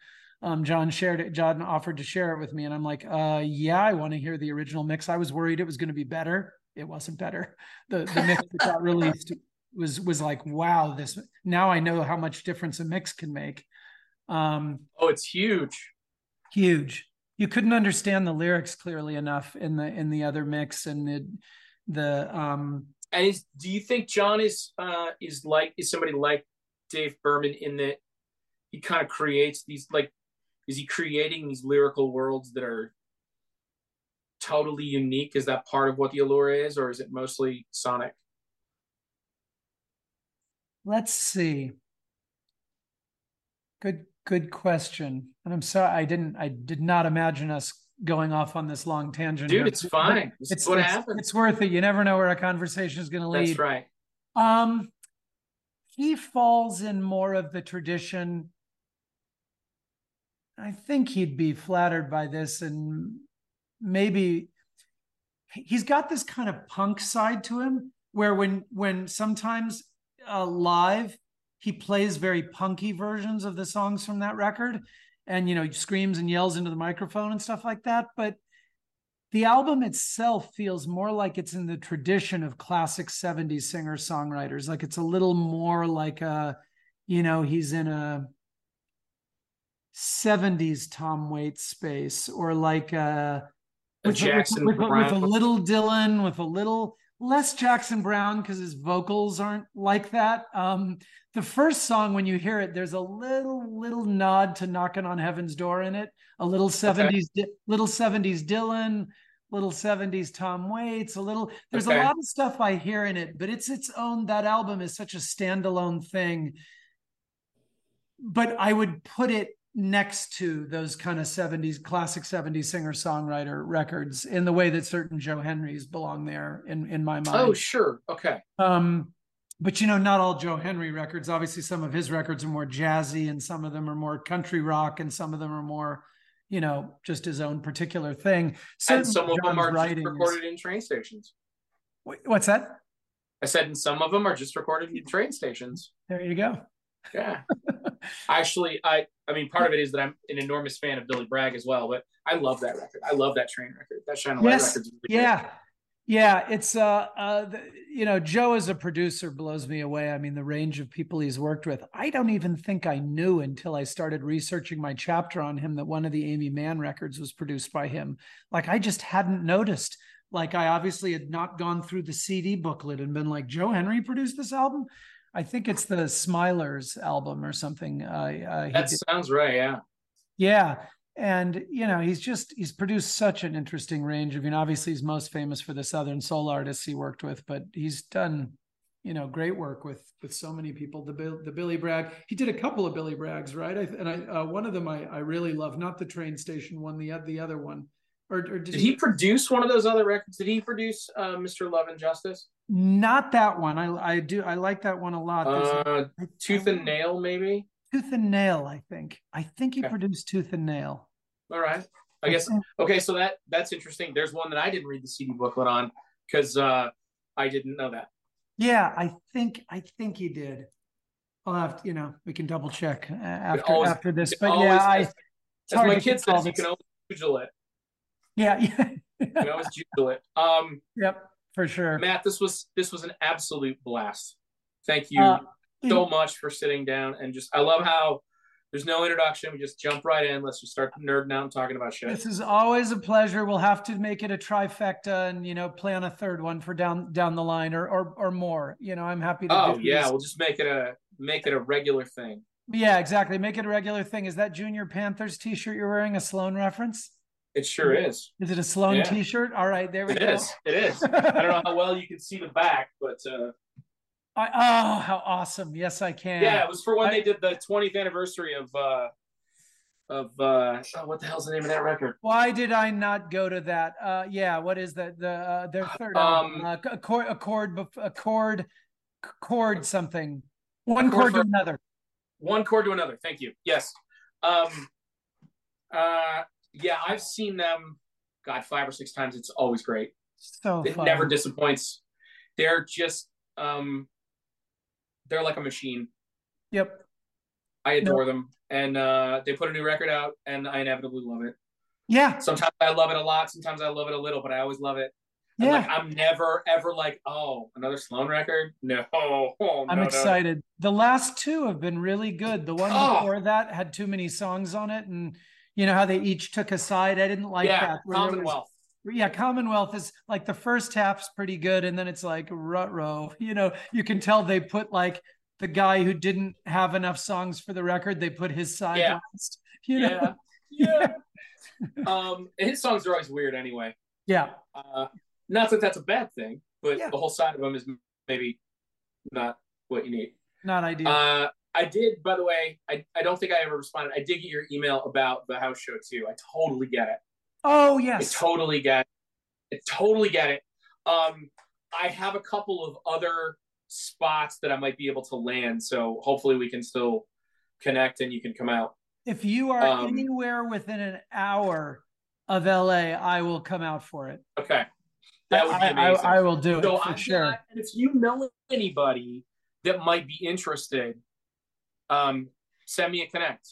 Um, John shared it. John offered to share it with me, and I'm like, uh, yeah, I want to hear the original mix. I was worried it was going to be better. it wasn't better. The, the mix that got released was was like, wow, this, now I know how much difference a mix can make. Um, oh, it's huge. Huge. You couldn't understand the lyrics clearly enough in the in the other mix, and the the um and is, do you think John is uh is like is somebody like Dave Berman in that he kind of creates these, like, is he creating these lyrical worlds that are totally unique? Is that part of what the allure is, or is it mostly sonic? Let's see. Good good question. And I'm sorry, I didn't I did not imagine us going off on this long tangent. Dude, it's fine. It's, it's what it's, happens. It's worth it. You never know where a conversation is going to lead. That's right. Um, he falls in more of the tradition. I think he'd be flattered by this, and maybe he's got this kind of punk side to him where when when sometimes uh, live, he plays very punky versions of the songs from that record, and, you know, he screams and yells into the microphone and stuff like that. But the album itself feels more like it's in the tradition of classic seventies singer-songwriters. Like, it's a little more like a, you know, he's in a seventies Tom Waits space, or like a, a with, Jackson with, with, with a little Dylan, with a little less Jackson Brown, because his vocals aren't like that. Um, the first song, when you hear it, there's a little little nod to Knocking on Heaven's Door in it. A little seventies, okay. little seventies Dylan, little seventies Tom Waits. A little there's okay. a lot of stuff I hear in it, but it's its own. That album is such a standalone thing. But I would put it next to those kind of seventies, classic seventies singer-songwriter records in the way that certain Joe Henrys belong there in, in my mind. Oh, sure. Okay. Um, but, you know, not all Joe Henry records. Obviously, some of his records are more jazzy, and some of them are more country rock, and some of them are more, you know, just his own particular thing. Certain and some John's of them are writings, just recorded in train stations. What's that? I said, and some of them are just recorded in train stations. There you go. Yeah. Actually, I I mean, part of it is that I'm an enormous fan of Billy Bragg as well, but I love that record. I love that train record. That Shine a Light yes. record's really yeah. Great. Yeah, it's, uh, uh, the, you know, Joe as a producer blows me away. I mean, the range of people he's worked with, I don't even think I knew until I started researching my chapter on him that one of the Amy Mann records was produced by him. Like, I just hadn't noticed. Like, I obviously had not gone through the C D booklet and been like, Joe Henry produced this album? I think it's the Smilers album or something. Uh, uh, that did. Sounds right, yeah. Yeah, and, you know, he's just, he's produced such an interesting range. I mean, obviously he's most famous for the Southern Soul artists he worked with, but he's done, you know, great work with with so many people. The, the Billy Bragg, he did a couple of Billy Braggs, right? I, and I uh, one of them I, I really love, not the train station one, the, the other one. Or, or did, did he, he produce one of those other records? Did he produce uh, Mister Love and Justice? Not that one. I I do I like that one a lot. Uh, a, Tooth and Nail, maybe. Tooth and Nail, I think. I think he okay. produced Tooth and Nail. All right. I guess. Okay, so that that's interesting. There's one that I didn't read the C D booklet on because uh, I didn't know that. Yeah, I think I think he did. I'll have to, you know, we can double check after always, after this. But yeah, I. As my kid says, you can always Google it. Yeah, yeah. You can always Google it. Um, yep. For sure. Matt, this was this was an absolute blast. Thank you uh, so much for sitting down and just, I love how there's no introduction. We just jump right in. Let's just start nerding out and talking about shit. This is always a pleasure. We'll have to make it a trifecta and, you know, plan a third one for down down the line or or, or more. You know, I'm happy to oh, do Oh yeah, these. We'll just make it a make it a regular thing. Yeah, exactly. Make it a regular thing. Is that Junior Panthers t-shirt you're wearing a Sloan reference? It sure is. Is it a Sloan yeah. t-shirt? All right, there we it go. It is. It is. I don't know how well you can see the back, but uh I, oh, how awesome. Yes, I can. Yeah, it was for when I, they did the twentieth anniversary of uh of uh oh, what the hell's the name of that record? Why did I not go to that? Uh yeah, what is that? The uh, their third um, album. Uh, a chord a chord a chord chord something. One chord, chord to another. One chord to another. Thank you. Yes. Um uh Yeah, I've seen them, God, five or six times. It's always great. So it fun. Never disappoints. They're just, um, they're like a machine. Yep. I adore nope. them. And uh, they put a new record out, and I inevitably love it. Yeah. Sometimes I love it a lot. Sometimes I love it a little, but I always love it. Yeah. Like, I'm never, ever like, oh, another Sloan record? No. Oh, no I'm excited. No. The last two have been really good. The one oh. before that had too many songs on it. And you know how they each took a side? I didn't like yeah, that. Where Commonwealth. Was, yeah, Commonwealth is like the first half's pretty good. And then it's like, ruh-roh. You know, you can tell they put like the guy who didn't have enough songs for the record, they put his side yeah. last. You know? Yeah. yeah. um his songs are always weird anyway, yeah uh not that that's a bad thing, but yeah. the whole side of them is maybe not what you need, not ideal. uh I did, by the way, i i don't think I ever responded. I did get your email about the house show too. I totally get it. Oh yes, I totally get it. I totally get it um I have a couple of other spots that I might be able to land, so hopefully we can still connect and you can come out. If you are um, anywhere within an hour of L A, I will come out for it. Okay. That would be amazing. I, I, I will do so it for I, sure. I, and if you know anybody that might be interested, um, send me a connect.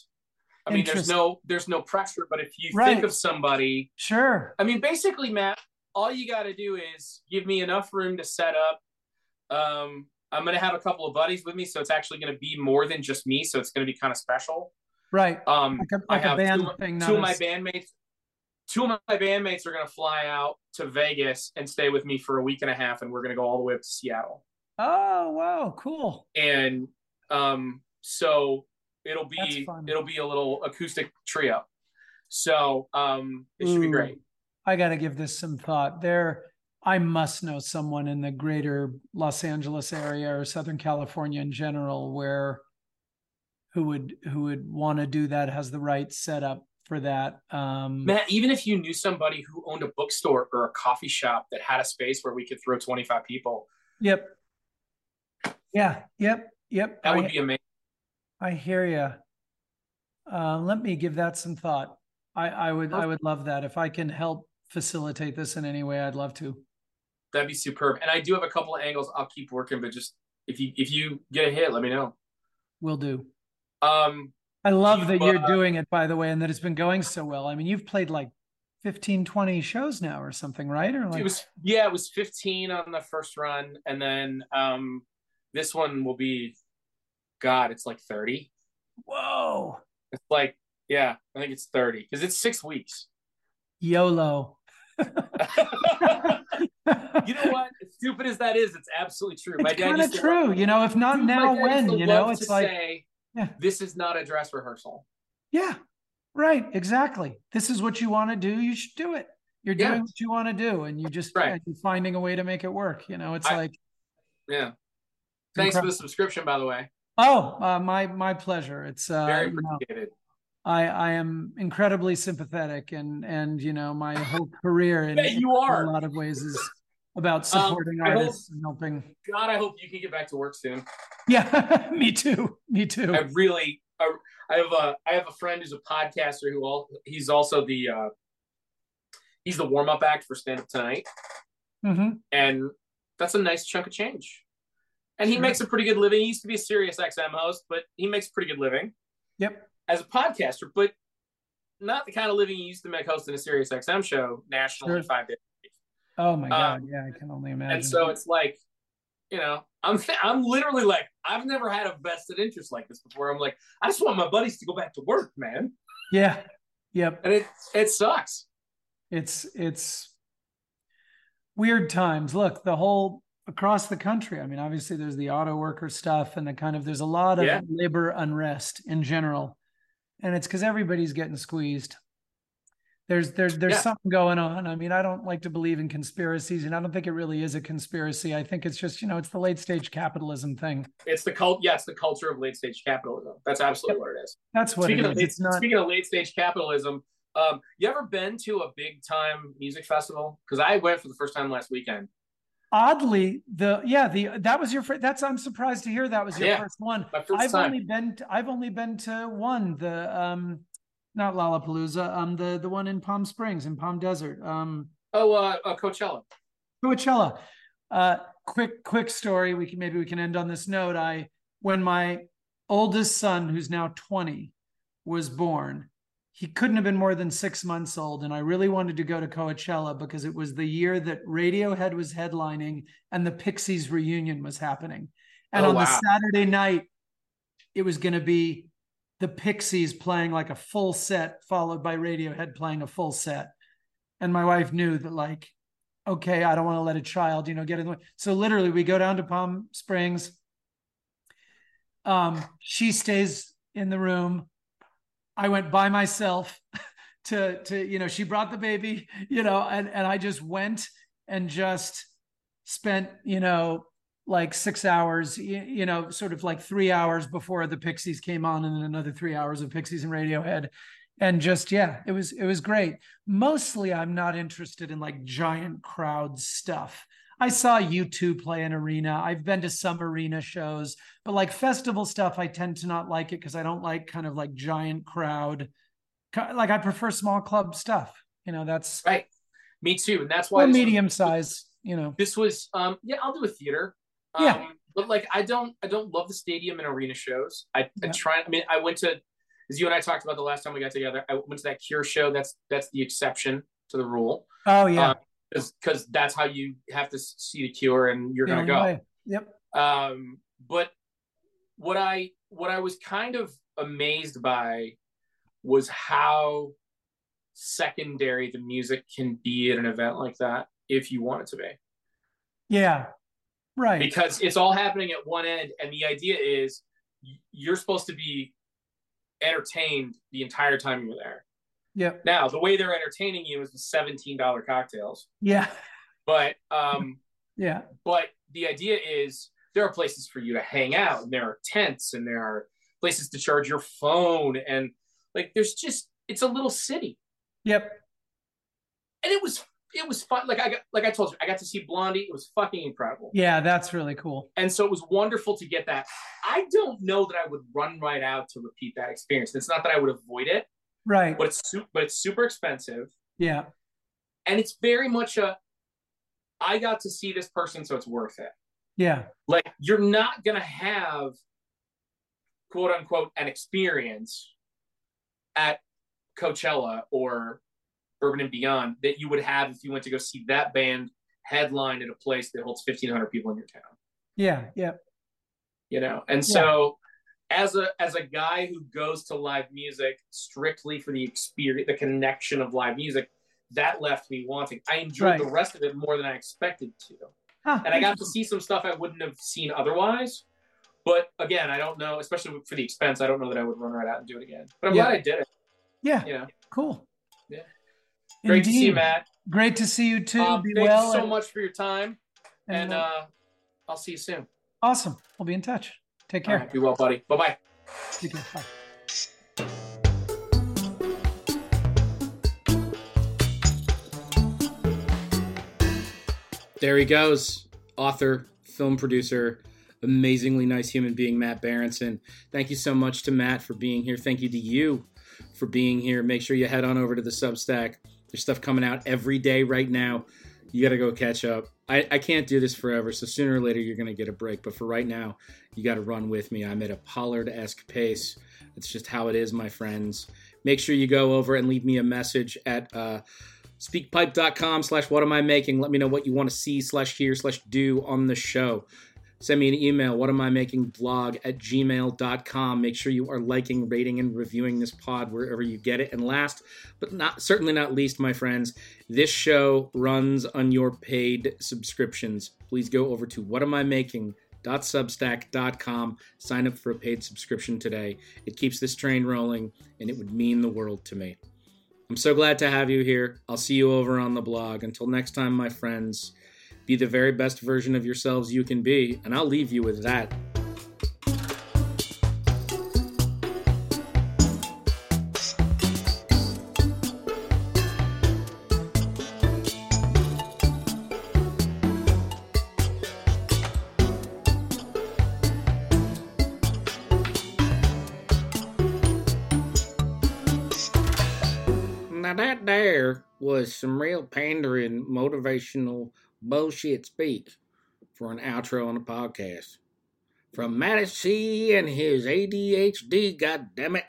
I mean, there's no there's no pressure, but if you right. think of somebody. Sure. I mean, basically, Matt, all you got to do is give me enough room to set up. Um, I'm going to have a couple of buddies with me, so it's actually going to be more than just me. So it's going to be kind of special. Right. Um, like a, like I have a band two, thing two of my bandmates. Two of my bandmates are going to fly out to Vegas and stay with me for a week and a half, and we're going to go all the way up to Seattle. Oh wow, cool! And um, so it'll be it'll be a little acoustic trio. So um, it should Ooh, be great. I got to give this some thought. There, I must know someone in the greater Los Angeles area or Southern California in general where. Who would who would want to do that, has the right setup for that. Um, Matt, even if you knew somebody who owned a bookstore or a coffee shop that had a space where we could throw twenty-five people. Yep. Yeah. Yep. Yep. That would I, be amazing. I hear you. Uh, let me give that some thought. I, I would Perfect. I would love that. If I can help facilitate this in any way, I'd love to. That'd be superb. And I do have a couple of angles I'll keep working, but just if you if you get a hit, let me know. Will do. Um, I love you, that you're uh, doing it, by the way, and that it's been going so well. I mean, you've played like fifteen, twenty shows now or something, right? Or like... it was, yeah, it was fifteen on the first run. And then um, this one will be, God, it's like thirty. Whoa. It's like, yeah, I think it's thirty because it's six weeks. YOLO. You know what? As stupid as that is, it's absolutely true. It's kind of true. Love, you know, if not now, when, you know, it's like... Say, yeah. This is not a dress rehearsal. Yeah, right. Exactly. This is what you want to do. You should do it. You're doing yeah. what you want to do, and you just right. yeah, you're finding a way to make it work. You know, it's I, like, yeah. Thanks incredible. for the subscription, by the way. Oh, uh, my my pleasure. It's uh, very appreciated. You know, I I am incredibly sympathetic, and and you know my whole career in, you are. in a lot of ways is about supporting um, artists hope, and helping. God, I hope you can get back to work soon. Yeah, me too. Me too. I really, I, I have a, I have a friend who's a podcaster who all, he's also the, uh, he's the warm up act for Stand Up Tonight, mm-hmm. and that's a nice chunk of change. And he sure. makes a pretty good living. He used to be a Sirius X M host, but he makes a pretty good living. Yep. As a podcaster, but not the kind of living he used to make hosting a Sirius X M show nationally sure. five days. Oh my God! Um, yeah, I can only imagine. And so it's like, you know, I'm I'm literally like, I've never had a vested interest like this before. I'm like, I just want my buddies to go back to work, man. Yeah, yep. And it it sucks. It's it's weird times. Look, the whole across the country. I mean, obviously, there's the auto worker stuff, and the kind of there's a lot of yeah. labor unrest in general, and it's because everybody's getting squeezed. There's there's there's yeah. something going on. I mean, I don't like to believe in conspiracies, and I don't think it really is a conspiracy. I think it's just, you know, it's the late stage capitalism thing. It's the cult, yes, yeah, the culture of late stage capitalism. That's absolutely what it is. That's what. Speaking it of is. Late, it's not... speaking of late stage capitalism, um, you ever been to a big time music festival? Because I went for the first time last weekend. Oddly, the yeah the that was your first. That's I'm surprised to hear that was your yeah, first one. My first I've time. only been to, I've only been to one. The um. Not Lollapalooza, um, the, the one in Palm Springs, in Palm Desert. Um, oh, uh, uh, Coachella. Coachella. Uh, quick, quick story. We can maybe we can end on this note. I, when my oldest son, who's now twenty, was born, he couldn't have been more than six months old. And I really wanted to go to Coachella because it was the year that Radiohead was headlining and the Pixies reunion was happening. And oh, on wow. the Saturday night, it was going to be the Pixies playing like a full set, followed by Radiohead playing a full set. And my wife knew that, like, okay, I don't want to let a child, you know, get in the way. So literally we go down to Palm Springs. Um, she stays in the room. I went by myself to, to, you know, she brought the baby, you know, and, and I just went and just spent, you know, like six hours, you, you know, sort of like three hours before the Pixies came on, and then another three hours of Pixies and Radiohead. And just, yeah, it was, it was great. Mostly I'm not interested in like giant crowd stuff. I saw U two play an arena. I've been to some arena shows, but like festival stuff, I tend to not like it because I don't like kind of like giant crowd. Like I prefer small club stuff. You know, that's right. Me too. And that's why or medium was, size, you know, this was, um, yeah, I'll do a theater. Um, yeah. But like, I don't, I don't love the stadium and arena shows. I, yeah. I try, I mean, I went to, as you and I talked about the last time we got together, I went to that Cure show. That's that's the exception to the rule. Oh yeah, because um, that's how you have to see the Cure, and you're yeah, gonna go. Right. Yep. Um, but what I what I was kind of amazed by was how secondary the music can be at an event like that if you want it to be. Yeah. Right. Because it's all happening at one end, and the idea is you're supposed to be entertained the entire time you're there. Yeah. Now the way they're entertaining you is with seventeen dollar cocktails. Yeah. But um yeah. But the idea is there are places for you to hang out, and there are tents, and there are places to charge your phone, and like there's just, it's a little city. Yep. And it was it was fun. Like I got, like I told you, I got to see Blondie. It was fucking incredible. Yeah, that's really cool. And so it was wonderful to get that. I don't know that I would run right out to repeat that experience. It's not that I would avoid it. Right. But it's, but it's super expensive. Yeah. And it's very much a, I got to see this person, so it's worth it. Yeah. Like you're not going to have, quote unquote, an experience at Coachella or Bourbon and Beyond that you would have if you went to go see that band headline at a place that holds fifteen hundred people in your town. Yeah, yeah. You know, and so yeah. as a as a guy who goes to live music strictly for the experience, the connection of live music, that left me wanting. I enjoyed right. the rest of it more than I expected to. Huh, and I got to see some stuff I wouldn't have seen otherwise. But again, I don't know, especially for the expense, I don't know that I would run right out and do it again. But I'm yeah. glad I did it. Yeah, you know? Cool. Yeah. Great Indeed. To see you, Matt. Great to see you too. Um, be thank well you so and, much for your time, and, and uh, I'll see you soon. Awesome. We'll be in touch. Take care. Right, be well, buddy. Bye-bye. Take care. Bye. There he goes. Author, film producer, amazingly nice human being, Matt Berenson. Thank you so much to Matt for being here. Thank you to you for being here. Make sure you head on over to the Substack. There's stuff coming out every day right now. You got to go catch up. I, I can't do this forever, so sooner or later you're going to get a break. But for right now, you got to run with me. I'm at a Pollard-esque pace. That's just how it is, my friends. Make sure you go over and leave me a message at uh, speakpipe.com slash what am I making. Let me know what you want to see slash hear slash do on the show. Send me an email, whatamimakingblog at gmail dot com. Make sure you are liking, rating, and reviewing this pod wherever you get it. And last, but not certainly not least, my friends, this show runs on your paid subscriptions. Please go over to whatamimaking dot substack dot com. Sign up for a paid subscription today. It keeps this train rolling, and it would mean the world to me. I'm so glad to have you here. I'll see you over on the blog. Until next time, my friends. Be the very best version of yourselves you can be, and I'll leave you with that. Now that there was some real pandering, motivational bullshit speak for an outro on a podcast. From Matty C and his A D H D, goddammit.